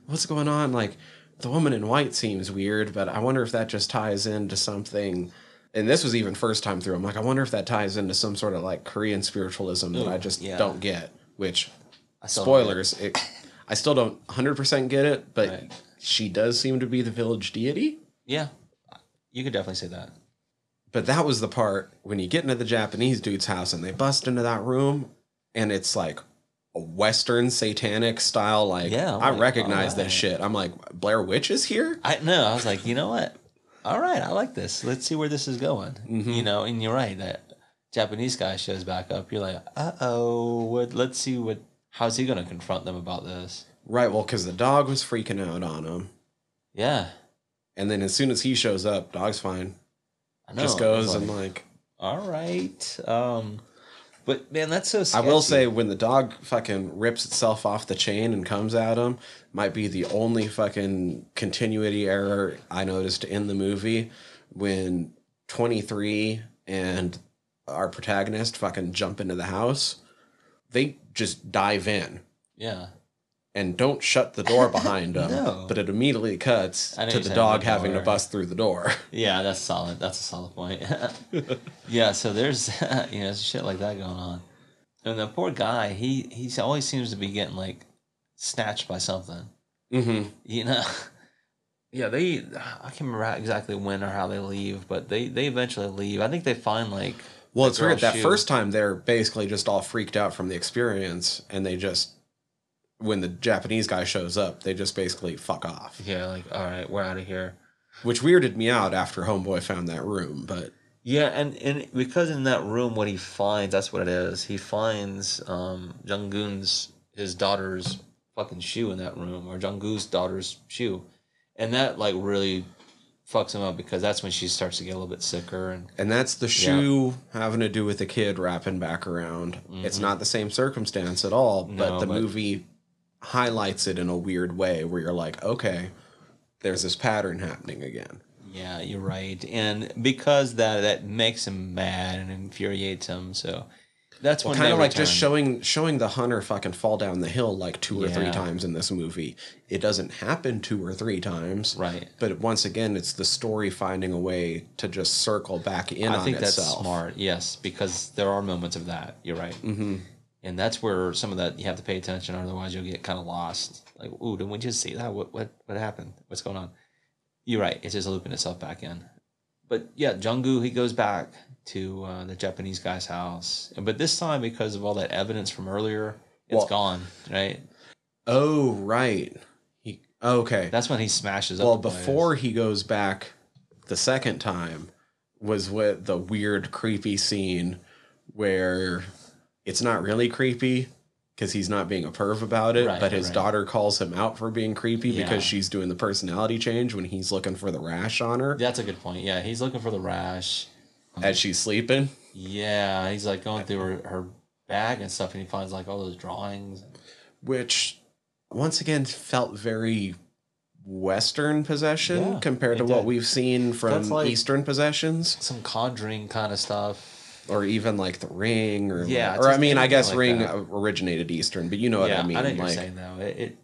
What's going on? Like, the woman in white seems weird, but I wonder if that just ties into something. And this was even first time through. I'm like, I wonder if that ties into some sort of like Korean spiritualism Ooh, that I just yeah. don't get, which I spoilers. It. It, I still don't one hundred percent get it, but right. she does seem to be the village deity. Yeah, you could definitely say that. But that was the part when you get into the Japanese dude's house and they bust into that room and it's like, a Western satanic style, like yeah, I like, recognize right. this shit. I'm like, Blair Witch is here? I no, I was like, you know what? All right, I like this. Let's see where this is going. Mm-hmm. You know, and you're right. That Japanese guy shows back up. You're like, uh oh, what? Let's see what. How's he gonna confront them about this? Right. Well, because the dog was freaking out on him. Yeah. And then as soon as he shows up, dog's fine. I know. Just goes like, and like, all right. Um. But, man, that's so sketchy. I will say, when the dog fucking rips itself off the chain and comes at him, might be the only fucking continuity error I noticed in the movie, when twenty-three and our protagonist fucking jump into the house, they just dive in. Yeah. And don't shut the door behind them. No. But it immediately cuts to the dog having to bust through the door. Yeah, that's solid. That's a solid point. Yeah, so there's you know shit like that going on. And the poor guy, he he always seems to be getting like snatched by something. Mm-hmm. You know. Yeah, they. I can't remember how, exactly when or how they leave, but they, they eventually leave. I think they find like. Well, it's weird. That first time, they're basically just all freaked out from the experience, and they just, when the Japanese guy shows up, they just basically fuck off. Yeah, like, all right, we're out of here. Which weirded me out after Homeboy found that room, but. Yeah, and, and because in that room, what he finds, that's what it is. He finds um, Jung-gun's, his daughter's fucking shoe in that room, or Jung-gu's daughter's shoe. And that, like, really fucks him up because that's when she starts to get a little bit sicker. And and that's the shoe yeah. having to do with the kid wrapping back around. Mm-hmm. It's not the same circumstance at all, but no, the but... movie highlights it in a weird way where you're like, okay, there's this pattern happening again. Yeah, you're right. And because that that makes him mad and infuriates him, so... That's well, kind of like return. Just showing showing the hunter fucking fall down the hill like two or yeah. three times in this movie. It doesn't happen two or three times, right? But once again, it's the story finding a way to just circle back in. I on think itself. That's smart. Yes, because there are moments of that. You're right, mm-hmm. and that's where some of that you have to pay attention, otherwise you'll get kind of lost. Like, ooh, didn't we just see that? What what what happened? What's going on? You're right. It's just looping itself back in. But yeah, Jung-gu, he goes back to uh, the Japanese guy's house. But this time, because of all that evidence from earlier, it's well, gone, right? Oh, right. He okay. That's when he smashes well, up the Well, before players. He goes back the second time was with the weird, creepy scene where it's not really creepy because he's not being a perv about it, right, but his right. daughter calls him out for being creepy yeah. because she's doing the personality change when he's looking for the rash on her. That's a good point. Yeah, he's looking for the rash. As she's sleeping? Yeah, he's like going through her, her bag and stuff, and he finds like all those drawings. Which, once again, felt very Western possession yeah, compared to did. What we've seen from like Eastern possessions. Some Conjuring kind of stuff. Or even like The Ring. Or yeah. Or I mean, I guess like Ring that. Originated Eastern, but you know what yeah, I mean. I know what you're like, saying, though. It, it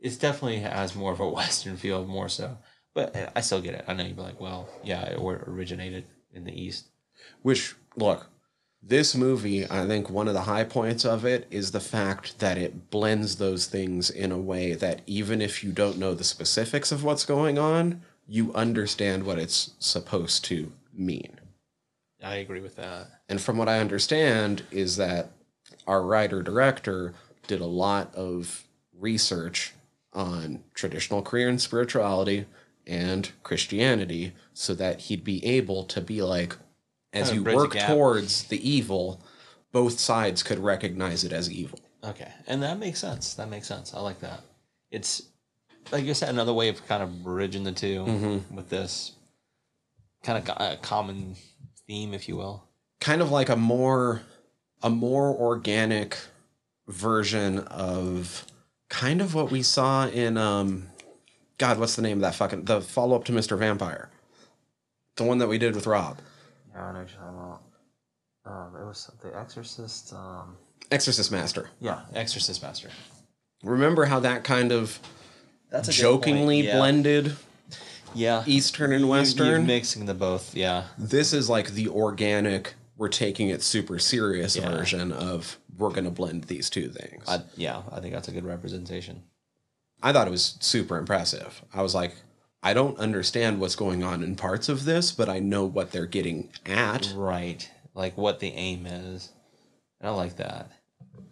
it's definitely has more of a Western feel, more so. But I still get it. I know you'd be like, well, yeah, it originated in the East. Which, look, this movie, I think one of the high points of it is the fact that it blends those things in a way that even if you don't know the specifics of what's going on, you understand what it's supposed to mean. I agree with that. And from what I understand is that our writer-director did a lot of research on traditional Korean spirituality and Christianity so that he'd be able to be like, as you work towards the evil, both sides could recognize it as evil. Okay. And that makes sense. That makes sense. I like that. It's, like you said, another way of kind of bridging the two mm-hmm. with this kind of a common theme, if you will. Kind of like a more, a more organic version of kind of what we saw in, um, God, what's the name of that fucking... The follow-up to Mister Vampire. The one that we did with Rob. Yeah, I know what you're talking about. Um, it was The Exorcist... Um... Exorcist Master. Yeah, Exorcist Master. Remember how that kind of That's jokingly yeah. blended yeah. Eastern and Western? You're, you're mixing the both, yeah. This is like the organic, we're taking it super serious yeah. version of we're going to blend these two things. I, yeah, I think that's a good representation. I thought it was super impressive. I was like, I don't understand what's going on in parts of this, but I know what they're getting at. Right. Like what the aim is. And I like that.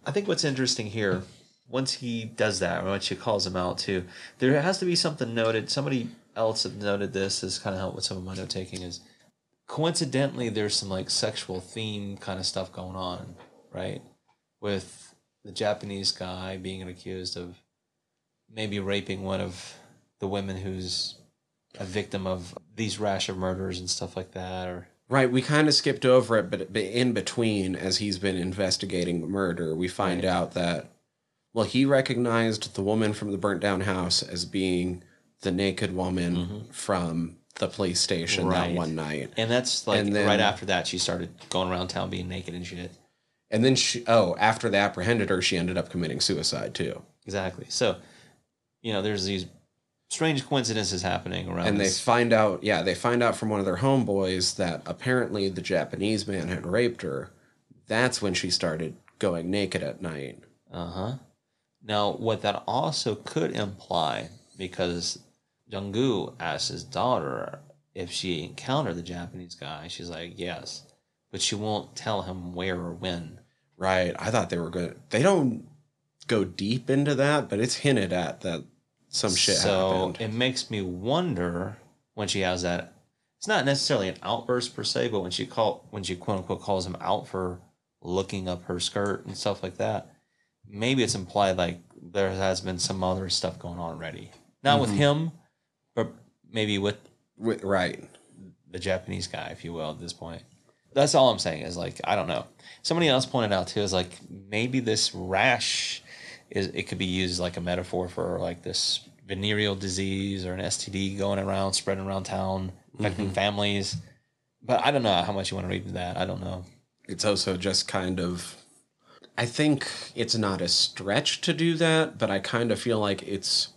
I think what's interesting here, once he does that, or once she calls him out too, there has to be something noted. Somebody else have noted this. This kind of helped with some of my note taking is coincidentally, there's some like sexual theme kind of stuff going on, right? With the Japanese guy being accused of maybe raping one of the women who's a victim of these rash of murders and stuff like that. Or right, we kind of skipped over it, but in between, as he's been investigating murder, we find right. out that, well, he recognized the woman from the burnt-down house as being the naked woman mm-hmm. from the police station right. that one night. And that's like and then, right after that, she started going around town being naked and shit. And then, she, oh, after they apprehended her, she ended up committing suicide, too. Exactly. So... You know, there's these strange coincidences happening around. And they find out, yeah, they find out from one of their homeboys that apparently the Japanese man had raped her. That's when she started going naked at night. Uh-huh. Now, what that also could imply, because Jong-gu asked his daughter if she encountered the Japanese guy. She's like, yes. But she won't tell him where or when. Right. I thought they were good. They don't go deep into that, but it's hinted at that some shit happened. So it makes me wonder when she has that. It's not necessarily an outburst per se, but when she call when she quote unquote calls him out for looking up her skirt and stuff like that, maybe it's implied like there has been some other stuff going on already. Not mm-hmm. with him, but maybe with, with right the Japanese guy, if you will, at this point. That's all I'm saying is like, I don't know. Somebody else pointed out too is like maybe this rash is it could be used like a metaphor for like this venereal disease or an S T D going around, spreading around town, affecting mm-hmm. families. But I don't know how much you want to read into that. I don't know. It's also just kind of, I think it's not a stretch to do that, but I kind of feel like it's,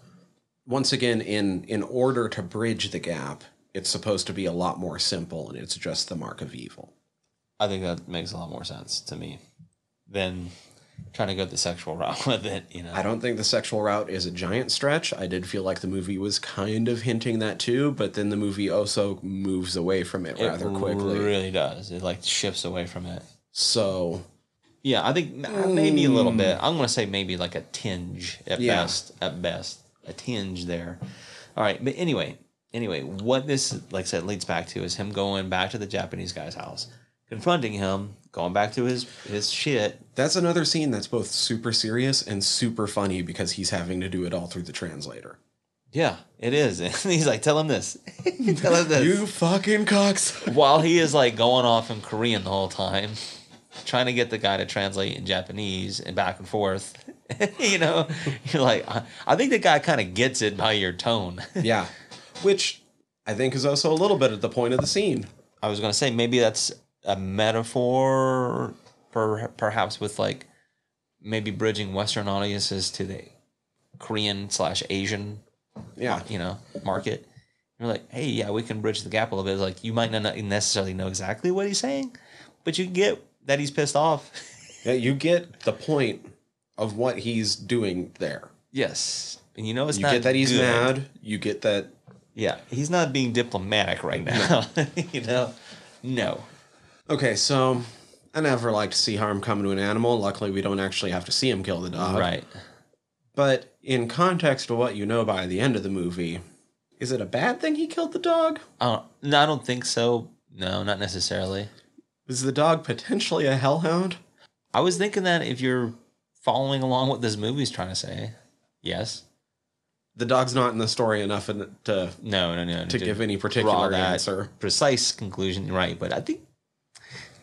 once again, in, in order to bridge the gap, it's supposed to be a lot more simple and it's just the mark of evil. I think that makes a lot more sense to me than trying to go the sexual route with it, you know. I don't think the sexual route is a giant stretch. I did feel like the movie was kind of hinting that too, but then the movie also moves away from it, it rather quickly. It really does. It like shifts away from it. So, yeah, I think maybe mm, a little bit. I'm going to say maybe like a tinge at yeah. best, at best, a tinge there. All right, but anyway, anyway, what this, like I said, leads back to is him going back to the Japanese guy's house, confronting him, going back to his, his shit. That's another scene that's both super serious and super funny because he's having to do it all through the translator. Yeah, it is. And he's like, tell him this. Tell him this. You fucking cocks. While he is like going off in Korean the whole time, trying to get the guy to translate in Japanese and back and forth. You know, you're like, I think the guy kind of gets it by your tone. Yeah, which I think is also a little bit at the point of the scene. I was going to say maybe that's a metaphor per, perhaps with like maybe bridging Western audiences to the Korean slash Asian yeah you know market. You're like, hey, yeah, we can bridge the gap a little bit. It's like you might not necessarily know exactly what he's saying, but you get that he's pissed off. Yeah, you get the point of what he's doing there. Yes. And you know it's you not you get that he's good. mad. You get that. Yeah, he's not being diplomatic right now. No. You know? No. Okay, so I never like to see harm come to an animal. Luckily, we don't actually have to see him kill the dog. Right. But in context of what you know by the end of the movie, is it a bad thing he killed the dog? Uh, no, I don't think so. No, not necessarily. Was the dog potentially a hellhound? I was thinking that if you're following along what this movie's trying to say. Yes. The dog's not in the story enough to no, no, no, to, to give any particular answer. Precise conclusion, right, but I think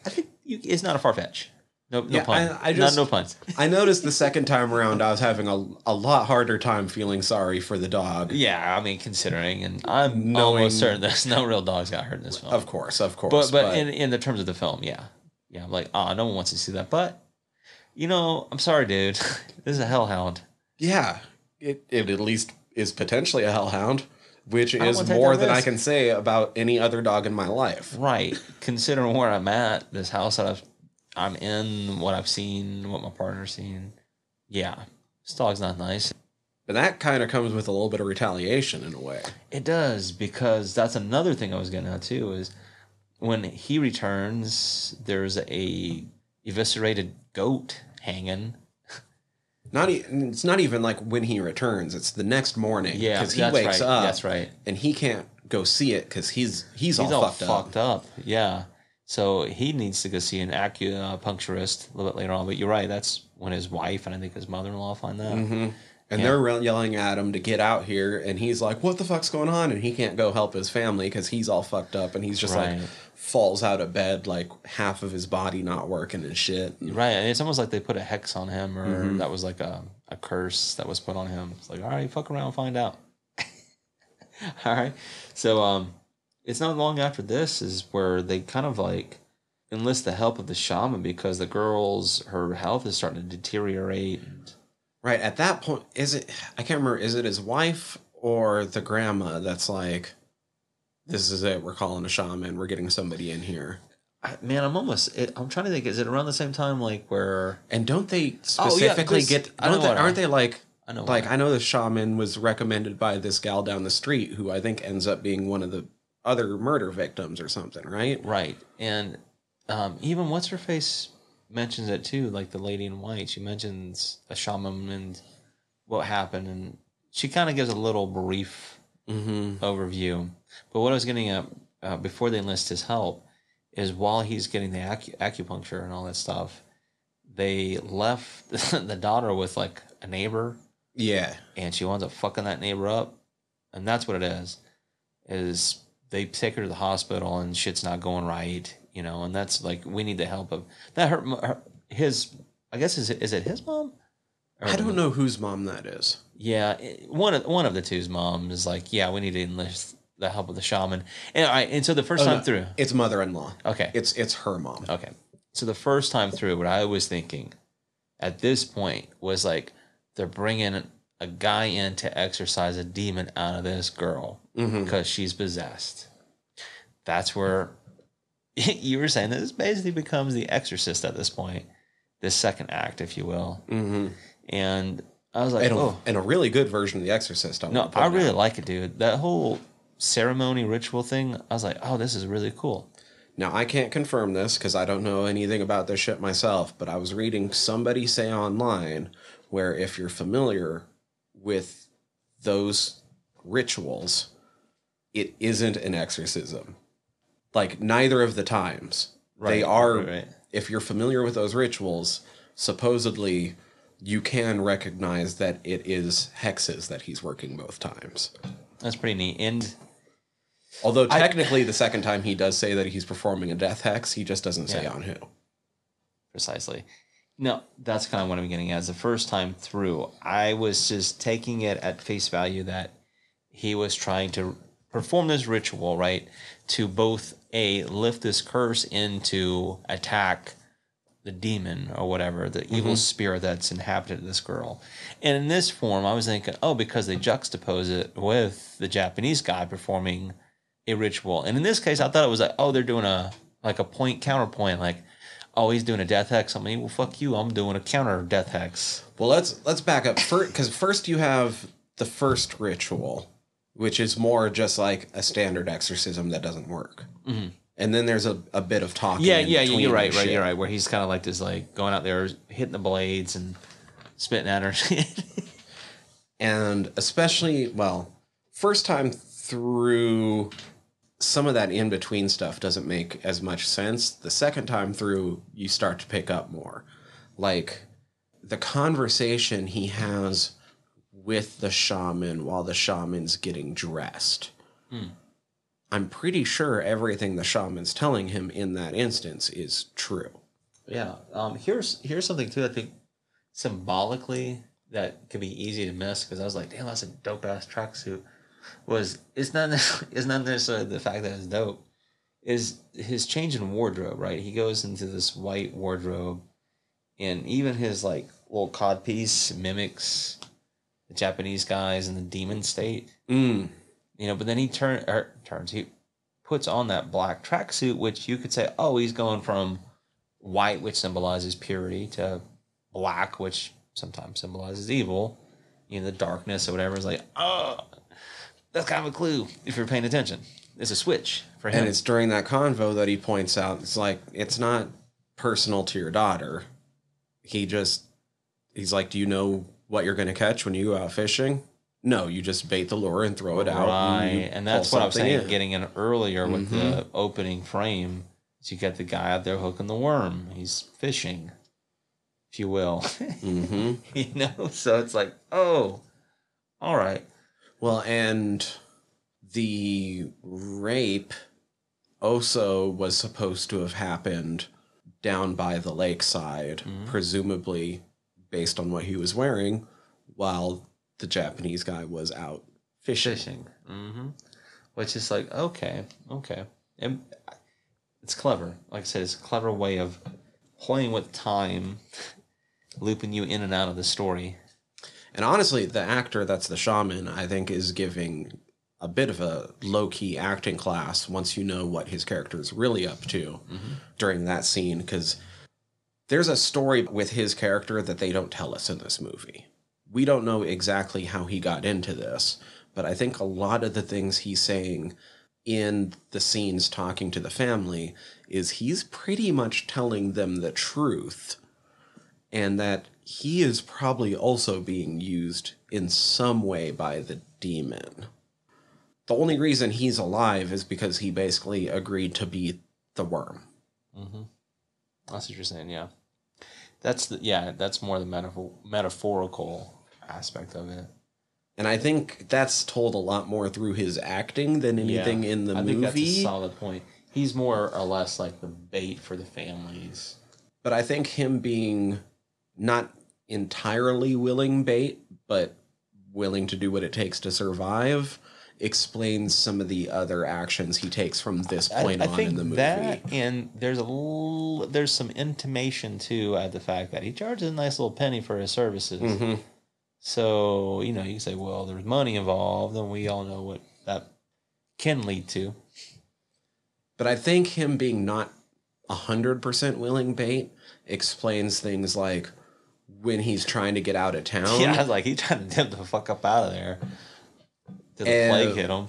I think you, it's not a far fetch. No, no yeah, pun. I, I just, not no puns. I noticed the second time around, I was having a a lot harder time feeling sorry for the dog. Yeah, I mean, considering, and I'm Knowing, almost certain there's no real dogs got hurt in this film. Of course, of course. But but, but in, in the terms of the film, yeah, yeah, I'm like, ah, oh, no one wants to see that. But you know, I'm sorry, dude. This is a hellhound. Yeah, it it at least is potentially a hellhound. Which is more than I can say about any other dog in my life. Right. Considering where I'm at, this house that I've, I'm in, what I've seen, what my partner's seen. Yeah. This dog's not nice. But that kind of comes with a little bit of retaliation in a way. It does, because that's another thing I was getting at too, is when he returns, there's a eviscerated goat hanging. Not e- it's not even like when he returns. It's the next morning. Yeah, because he that's wakes right. up. That's right. And he can't go see it because he's, he's he's all, all fucked, fucked up. up. Yeah. So he needs to go see an acupuncturist a little bit later on. But you're right. That's when his wife and I think his mother-in-law find out. Mm-hmm. And yeah. they're yelling at him to get out here. And he's like, what the fuck's going on? And he can't go help his family because he's all fucked up. And he's just right. like falls out of bed, like half of his body not working and shit. Right. And it's almost like they put a hex on him or mm-hmm. that was like a, a curse that was put on him. It's like, all right, fuck around, find out. All right. So um, it's not long after this is where they kind of like enlist the help of the shaman because the girl's, her health is starting to deteriorate. And right. At that point, is it, I can't remember, is it his wife or the grandma that's like, this is it, we're calling a shaman, we're getting somebody in here. I, man, I'm almost. It, I'm trying to think. Is it around the same time, like where? And don't they specifically oh, yeah, get? I don't. They, aren't they like? I know. Like I know the shaman was recommended by this gal down the street, who I think ends up being one of the other murder victims or something, right? Right. And um, even what's her face mentions it too. Like the lady in white, she mentions a shaman and what happened, and she kind of gives a little brief mm-hmm. overview. But what I was getting at uh, before they enlist his help. Is while he's getting the acu- acupuncture and all that stuff, they left the daughter with like a neighbor. Yeah. And she winds up fucking that neighbor up. And that's what it is, is they take her to the hospital and shit's not going right, you know, and that's like, we need the help of that. Her, her his, I guess, is it, is it his mom? Or I don't the, know whose mom that is. Yeah. One of, one of the two's mom is like, yeah, we need to enlist the help of the shaman. And I, and so the first oh, time no, through. It's mother-in-law. Okay. It's it's her mom. Okay. So the first time through, what I was thinking at this point was like, they're bringing a guy in to exorcise a demon out of this girl mm-hmm. because she's possessed. That's where you were saying that this basically becomes The Exorcist at this point, this second act, if you will. Mm-hmm. And I was like, and a, oh. And a really good version of The Exorcist. I'm no, I really out. like it, dude. That whole ceremony ritual thing, I was like, oh, this is really cool. Now, I can't confirm this because I don't know anything about this shit myself, but I was reading somebody say online where if you're familiar with those rituals, it isn't an exorcism. Like, neither of the times. Right. They are, right, right. If you're familiar with those rituals, supposedly you can recognize that it is hexes that he's working both times. That's pretty neat. And although technically I, the second time he does say that he's performing a death hex, he just doesn't say yeah. on who. Precisely. No, that's kind of what I'm getting at. The first time through, I was just taking it at face value that he was trying to perform this ritual, right, to both, A, lift this curse and to attack the demon or whatever, the mm-hmm. evil spirit that's inhabited this girl. And in this form, I was thinking, oh, because they juxtapose it with the Japanese guy performing a ritual. And in this case, I thought it was like, oh, they're doing a like a point counterpoint, like, oh, he's doing a death hex. I mean, well, fuck you, I'm doing a counter death hex. Well, let's let's back up first, because first you have the first ritual, which is more just like a standard exorcism that doesn't work. Mm-hmm. And then there's a, a bit of talking. Yeah, yeah, you're right, right, you're right. Where he's kind of like this, like going out there, hitting the blades and spitting at her. And especially, well, first time through, some of that in between stuff doesn't make as much sense. The second time through, you start to pick up more. Like the conversation he has with the shaman while the shaman's getting dressed. Hmm. I'm pretty sure everything the shaman's telling him in that instance is true. Yeah. Um, here's here's something, too, I think symbolically that could be easy to miss, because I was like, damn, that's a dope-ass tracksuit. Was, it's not, it's not necessarily the fact that it's dope. Is his change in wardrobe, right? He goes into this white wardrobe, and even his, like, little codpiece mimics the Japanese guys in the demon state. Mm. You know, but then he turn, er, turns, he puts on that black tracksuit, which you could say, oh, he's going from white, which symbolizes purity, to black, which sometimes symbolizes evil, you know, the darkness or whatever. It's like, oh, that's kind of a clue if you're paying attention. It's a switch for him. And it's during that convo that he points out, it's like, it's not personal to your daughter. He just, he's like, do you know what you're going to catch when you go out fishing? No, you just bait the lure and throw it right out. Right, and, and that's what I was saying, in. getting in earlier with mm-hmm. the opening frame. So you got the guy out there hooking the worm. He's fishing, if you will. Mm-hmm. You know, so it's like, oh, all right. Well, and the rape also was supposed to have happened down by the lakeside, mm-hmm. presumably based on what he was wearing, while the Japanese guy was out fishing. fishing. Mm-hmm. Which is like, okay, okay. And it's clever. Like I said, it's a clever way of playing with time, looping you in and out of the story. And honestly, the actor that's the shaman, I think, is giving a bit of a low-key acting class once you know what his character is really up to mm-hmm. during that scene, because there's a story with his character that they don't tell us in this movie. We don't know exactly how he got into this, but I think a lot of the things he's saying in the scenes talking to the family is he's pretty much telling them the truth, and that he is probably also being used in some way by the demon. The only reason he's alive is because he basically agreed to be the worm. Mm-hmm. That's interesting, yeah. That's the, yeah, that's more the metaphor, metaphorical aspect of it. And I think that's told a lot more through his acting than anything yeah, in the I movie. I think that's a solid point. He's more or less like the bait for the families. But I think him being not entirely willing bait, but willing to do what it takes to survive, explains some of the other actions he takes from this point I, I on think in the movie. That, and there's a l- there's some intimation, too, at the fact that he charges a nice little penny for his services. Mm-hmm. So, you know, you can say, well, there's money involved, and we all know what that can lead to. But I think him being not one hundred percent willing bait explains things like when he's trying to get out of town. Yeah, like he's trying to get the fuck up out of there. Did the plague hit him?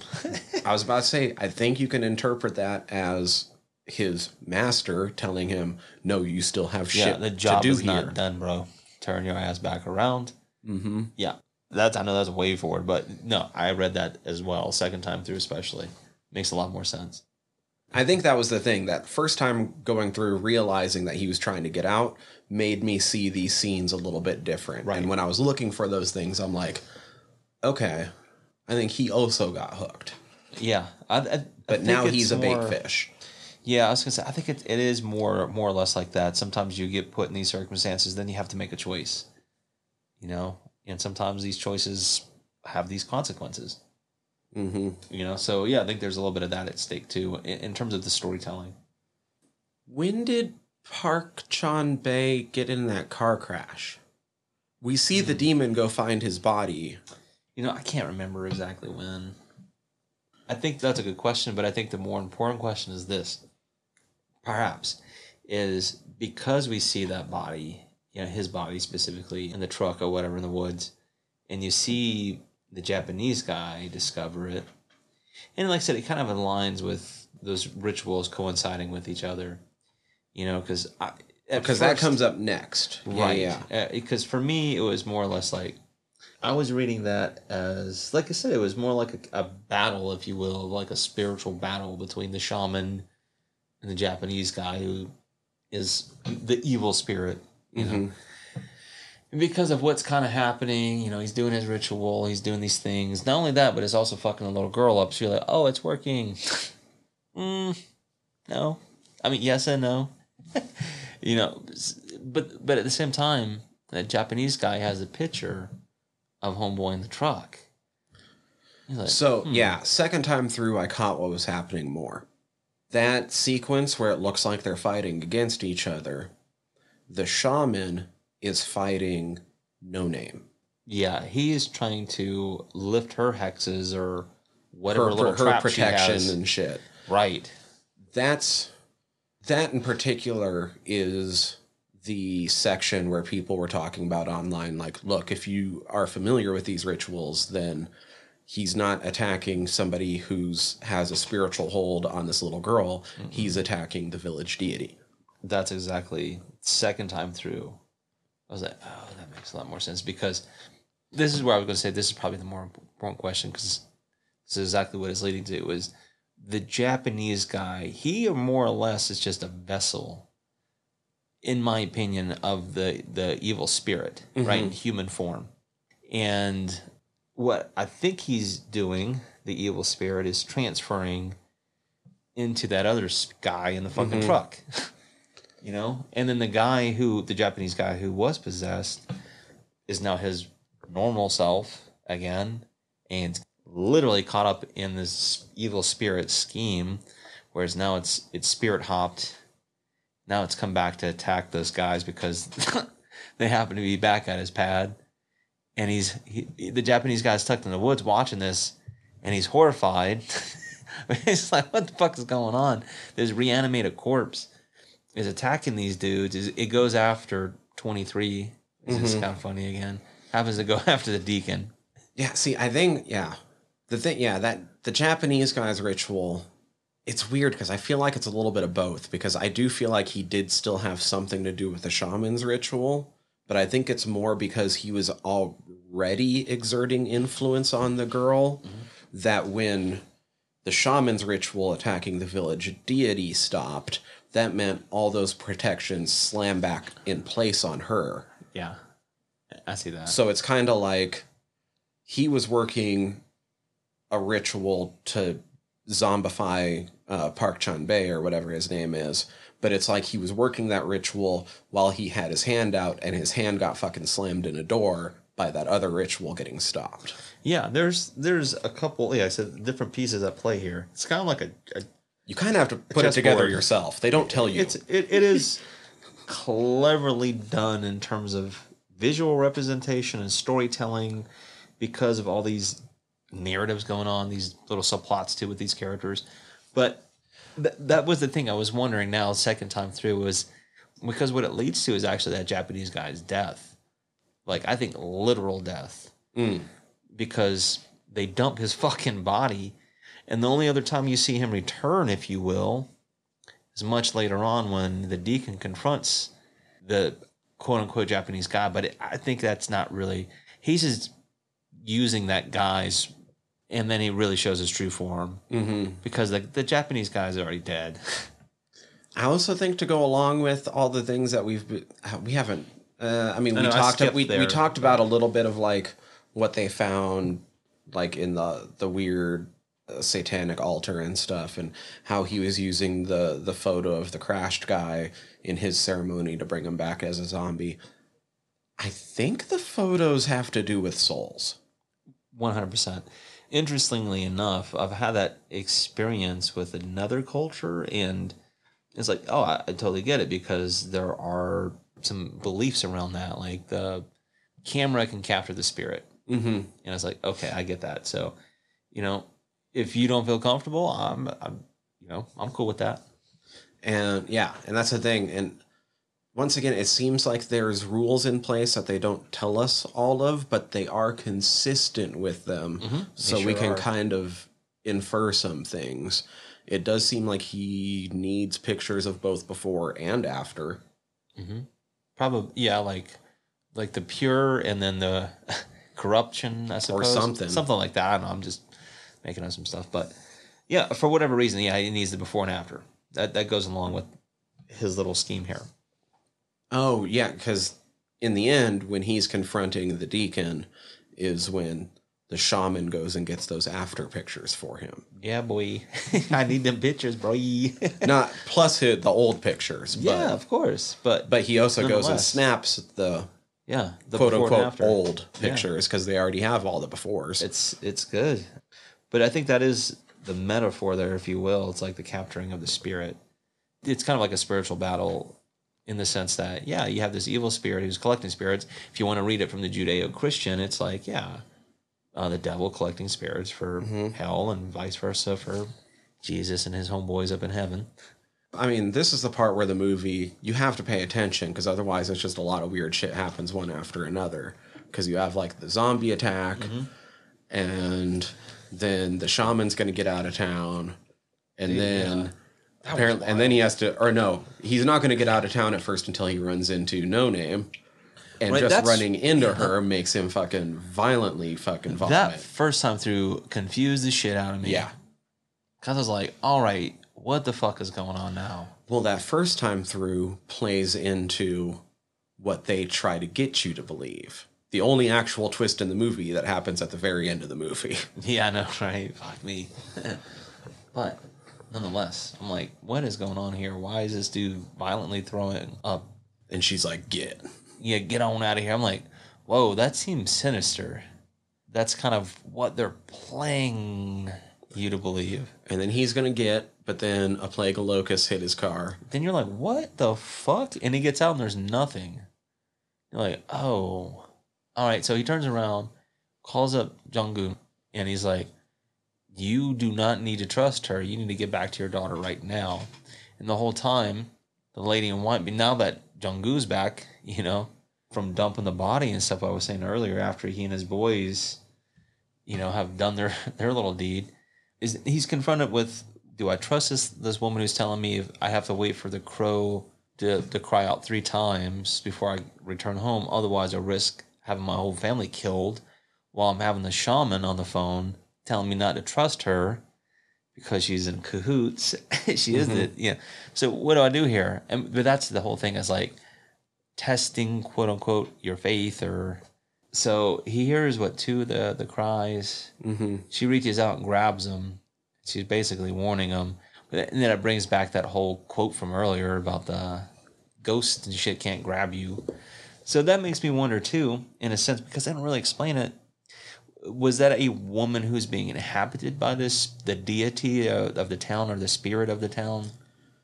I was about to say, I think you can interpret that as his master telling him, no, you still have shit to do here. Yeah, the job is not done, bro. Turn your ass back around. Mm-hmm. Yeah, that's I know that's way forward, but no, I read that as well. Second time through, especially, makes a lot more sense. I think that was the thing that first time going through, realizing that he was trying to get out, made me see these scenes a little bit different. Right. And when I was looking for those things, I'm like, okay, I think he also got hooked. Yeah, I, I, I but now he's more, a bait fish. Yeah, I was gonna say I think it it is more more or less like that. Sometimes you get put in these circumstances, then you have to make a choice. You know, and sometimes these choices have these consequences. Mm-hmm. You know, so yeah, I think there's a little bit of that at stake too, in, in terms of the storytelling. When did Park Chan-bae get in that car crash? We see mm-hmm. the demon go find his body. You know, I can't remember exactly when. I think that's a good question, but I think the more important question is this, perhaps, is because we see that body, you know, his body specifically in the truck or whatever in the woods. And you see the Japanese guy discover it. And like I said, it kind of aligns with those rituals coinciding with each other, you know, because I, because that comes up next. Right. Yeah. Because yeah. uh, for me, it was more or less like, I was reading that as, like I said, it was more like a, a battle, if you will, like a spiritual battle between the shaman and the Japanese guy who is the evil spirit. You know, mm-hmm. and because of what's kind of happening, you know, he's doing his ritual, he's doing these things. Not only that, but it's also fucking the little girl up. So you're like, oh, it's working. mm, no, I mean, yes and no. you know, but but at the same time, that Japanese guy has a picture of homeboy in the truck. He's like, so hmm. yeah, second time through, I caught what was happening more. That sequence where it looks like they're fighting against each other. The shaman is fighting No Name. Yeah, he is trying to lift her hexes or whatever her, little her trap protection she has. And shit. Right. That's that in particular is the section where people were talking about online. Like, look, if you are familiar with these rituals, then he's not attacking somebody who's has a spiritual hold on this little girl. Mm-hmm. He's attacking the village deity. That's exactly. Second time through, I was like, oh, that makes a lot more sense, because this is where I was going to say this is probably the more important question, because this is exactly what it's leading to, is the Japanese guy, he more or less is just a vessel, in my opinion, of the, the evil spirit, mm-hmm. right, in human form. And what I think he's doing, the evil spirit, is transferring into that other guy in the fucking mm-hmm. truck. You know, and then the guy who, the Japanese guy who was possessed is now his normal self again, and literally caught up in this evil spirit scheme, whereas now it's it's spirit hopped. Now it's come back to attack those guys because they happen to be back at his pad. And he's he, the Japanese guy's tucked in the woods watching this, and he's horrified. He's like, what the fuck is going on? This reanimated corpse is attacking these dudes. It goes after twenty-three. This mm-hmm. is kind of funny again. Happens to go after the deacon. Yeah, see, I think, yeah. The thing, yeah, that the Japanese guy's ritual, it's weird because I feel like it's a little bit of both, because I do feel like he did still have something to do with the shaman's ritual, but I think it's more because he was already exerting influence on the girl mm-hmm. that when the shaman's ritual attacking the village deity stopped, that meant all those protections slam back in place on her. Yeah, I see that. So it's kind of like he was working a ritual to zombify uh, Park Chan-bae or whatever his name is, but it's like he was working that ritual while he had his hand out, and his hand got fucking slammed in a door by that other ritual getting stopped. Yeah, there's there's a couple, yeah, I said different pieces at play here. It's kind of like a... a you kind of have to put it together board. yourself. They don't tell you. It's, it, it is cleverly done in terms of visual representation and storytelling because of all these narratives going on, these little subplots too with these characters. But th- that was the thing I was wondering now second time through was because what it leads to is actually that Japanese guy's death. Like, I think literal death. Mm. Because they dump his fucking body, and the only other time you see him return, if you will, is much later on when the deacon confronts the quote-unquote Japanese guy. But it, I think that's not really... He's just using that guy's... And then he really shows his true form. Mm-hmm. Because the, the Japanese guy's already dead. I also think to go along with all the things that we've... We haven't... Uh, I mean, I we, know, talked, I we, there, we talked about a little bit of, like, what they found, like, in the, the weird uh, satanic altar and stuff, and how he was using the, the photo of the crashed guy in his ceremony to bring him back as a zombie. I think the photos have to do with souls. one hundred percent. Interestingly enough, I've had that experience with another culture, and it's like, oh, I, I totally get it, because there are some beliefs around that, like the camera can capture the spirit. Mm-hmm. And it's like, okay, I get that. So, you know, if you don't feel comfortable, I'm, I'm, you know, I'm cool with that. And yeah, and that's the thing. And once again, it seems like there's rules in place that they don't tell us all of, but they are consistent with them. Mm-hmm. So sure we can are. kind of infer some things. It does seem like he needs pictures of both before and after. Mm-hmm. Probably, yeah, like like the pure and then the corruption, I suppose. Or something. Something like that. I don't know. I'm just making up some stuff. But, yeah, for whatever reason, yeah, he needs the before and after. That that goes along with his little scheme here. Oh, yeah, because in the end, when he's confronting the deacon is when the shaman goes and gets those after pictures for him. Yeah, boy. I need them pictures, bro. Not plus the old pictures. But, yeah, of course. But but he also goes and snaps the, yeah, the quote-unquote old pictures because yeah. they already have all the befores. It's, it's good. But I think that is the metaphor there, if you will. It's like the capturing of the spirit. It's kind of like a spiritual battle in the sense that, yeah, you have this evil spirit who's collecting spirits. If you want to read it from the Judeo-Christian, it's like, yeah, Uh, the devil collecting spirits for mm-hmm. hell and vice versa for Jesus and his homeboys up in heaven. I mean, this is the part where the movie, you have to pay attention because otherwise it's just a lot of weird shit happens one after another. Because you have like the zombie attack mm-hmm. and then the shaman's going to get out of town and yeah. then apparently, and then he has to, or no, he's not going to get out of town at first until he runs into No Name. And right, just running into yeah. her makes him fucking violently fucking vomit. That first time through confused the shit out of me. Yeah. Because I was like, all right, what the fuck is going on now? Well, that first time through plays into what they try to get you to believe. The only actual twist in the movie that happens at the very end of the movie. Yeah, I know, right? Fuck me. But nonetheless, I'm like, what is going on here? Why is this dude violently throwing up? And she's like, get Yeah, get on out of here. I'm like, whoa, that seems sinister. That's kind of what they're playing you to believe. And then he's going to get, but then a plague of locusts hit his car. Then you're like, what the fuck? And he gets out and there's nothing. You're like, oh. All right, so he turns around, calls up Jong-gu, and he's like, you do not need to trust her. You need to get back to your daughter right now. And the whole time, the lady in white, now that Jong-gu's back, you know, from dumping the body and stuff I was saying earlier, after he and his boys, you know, have done their, their little deed, is he's confronted with, do I trust this, this woman who's telling me if I have to wait for the crow to, to cry out three times before I return home? Otherwise, I risk having my whole family killed, while I'm having the shaman on the phone telling me not to trust her because she's in cahoots. She is mm-hmm. the, yeah. So what do I do here? And but that's the whole thing, is like testing, quote unquote, your faith. Or so he hears what two of the, the cries. Mm-hmm. She reaches out and grabs him. She's basically warning him. But, and then it brings back that whole quote from earlier about the ghosts and shit can't grab you. So that makes me wonder too, in a sense, because I don't really explain it. Was that a woman who's being inhabited by this, the deity of the town or the spirit of the town?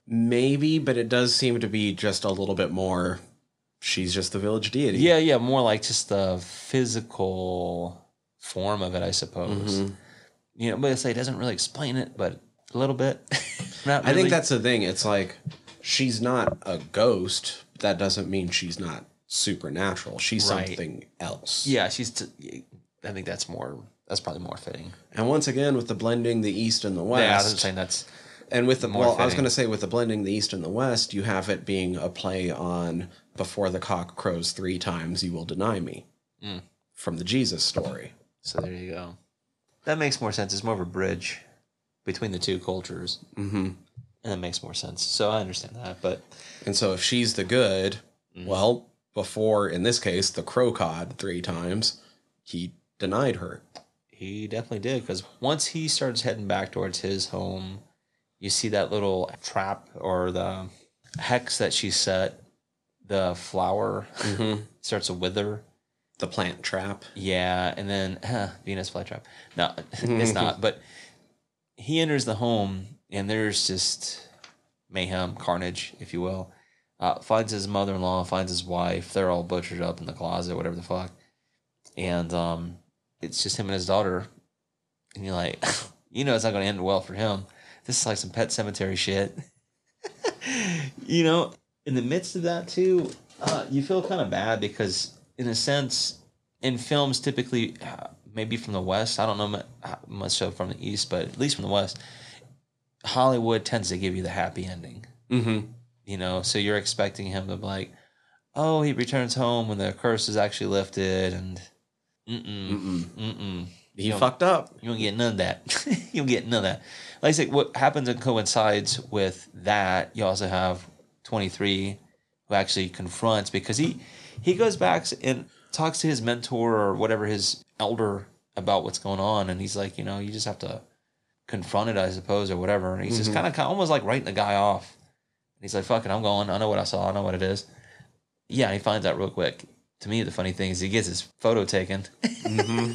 Maybe, but it does seem to be just a little bit more, she's just the village deity. Yeah, yeah, more like just the physical form of it, I suppose. Mm-hmm. You know, but it's like, it doesn't really explain it, but a little bit. Not really. I think that's the thing. It's like, she's not a ghost. That doesn't mean she's not supernatural. She's right. Something else. Yeah, she's... T- I think that's more, that's probably more fitting. And once again, with the blending the East and the West. Yeah, I was saying that's and with the more well, fitting. I was going to say with the blending the East and the West, you have it being a play on before the cock crows three times, you will deny me mm. from the Jesus story. So there you go. That makes more sense. It's more of a bridge between the two cultures. Mm-hmm. And it makes more sense. So I understand that. But and so if she's the good, mm-hmm. well, before, in this case, the crow cod three times, he... denied her. He definitely did, because once he starts heading back towards his home, you see that little trap or the hex that she set. The flower mm-hmm. starts to wither. The plant trap. Yeah, and then huh, Venus flytrap. No, it's not. But he enters the home, and there's just mayhem, carnage, if you will. Uh, finds his mother-in-law, finds his wife. They're all butchered up in the closet, whatever the fuck. And um. It's just him and his daughter, and you're like, you know it's not going to end well for him. This is like some Pet Cemetery shit. You know, in the midst of that, too, uh, you feel kind of bad because, in a sense, in films typically, uh, maybe from the West, I don't know much so from the East, but at least from the West, Hollywood tends to give you the happy ending. Mm-hmm. You know, so you're expecting him to be like, oh, he returns home when the curse is actually lifted, and... Mm-mm. Mm-mm. Mm-mm. He fucked up. You don't get none of that. You don't get none of that. Like I said, what happens and coincides with that, you also have twenty-three who actually confronts, because he, he goes back and talks to his mentor or whatever, his elder, about what's going on. And he's like, you know, you just have to confront it, I suppose, or whatever. And he's mm-hmm. just kind of almost like writing the guy off. And he's like, fuck it, I'm going. I know what I saw. I know what it is. Yeah, he finds out real quick. To me, the funny thing is he gets his photo taken. Mm-hmm.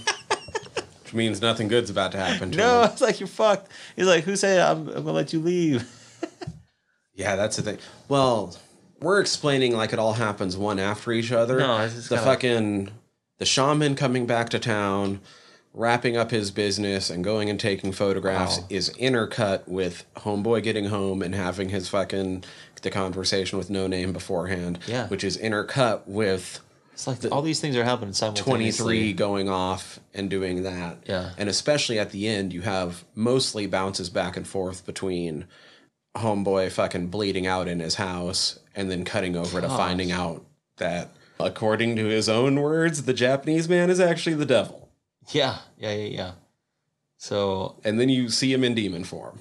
Which means nothing good's about to happen to no, him. No, it's like, you're fucked. He's like, who said I'm, I'm going to let you leave? Yeah, that's the thing. Well, we're explaining like it all happens one after each other. No, it's The kinda... fucking, the shaman coming back to town, wrapping up his business and going and taking photographs wow. is intercut with homeboy getting home and having his fucking, the conversation with No Name beforehand. Yeah. Which is intercut with... It's like the, all these things are happening simultaneously. twenty-three going off and doing that. Yeah. And especially at the end, you have mostly bounces back and forth between homeboy fucking bleeding out in his house and then cutting over Gosh. to finding out that, according to his own words, the Japanese man is actually the devil. Yeah. Yeah, yeah, yeah. So... And then you see him in demon form.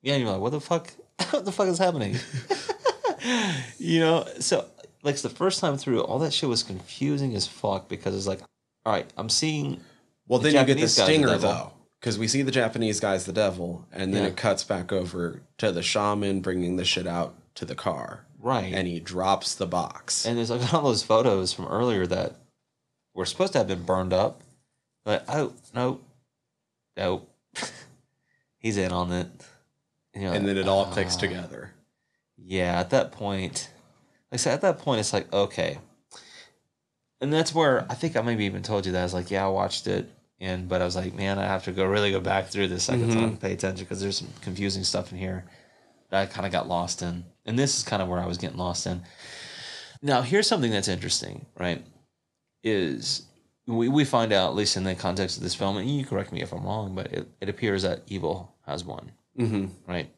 Yeah, and you're like, what the fuck? What the fuck is happening? You know, so... Like, the first time through, all that shit was confusing as fuck, because it's like, all right, I'm seeing... Well, then the you get the stinger, the though, because we see the Japanese guy's the devil, and then yeah. it cuts back over to the shaman bringing the shit out to the car. Right. And he drops the box. And there's like all those photos from earlier that were supposed to have been burned up, but oh, no, no, he's in on it. And, like, and then it all uh, clicks together. Yeah, at that point... Like I said, at that point, it's like, okay. And that's where I think I maybe even told you that. I was like, yeah, I watched it. And but I was like, man, I have to go really go back through this second mm-hmm. time and pay attention, because there's some confusing stuff in here that I kind of got lost in. And this is kind of where I was getting lost in. Now, here's something that's interesting, right, is we, we find out, at least in the context of this film, and you correct me if I'm wrong, but it, it appears that evil has won, mm-hmm. right?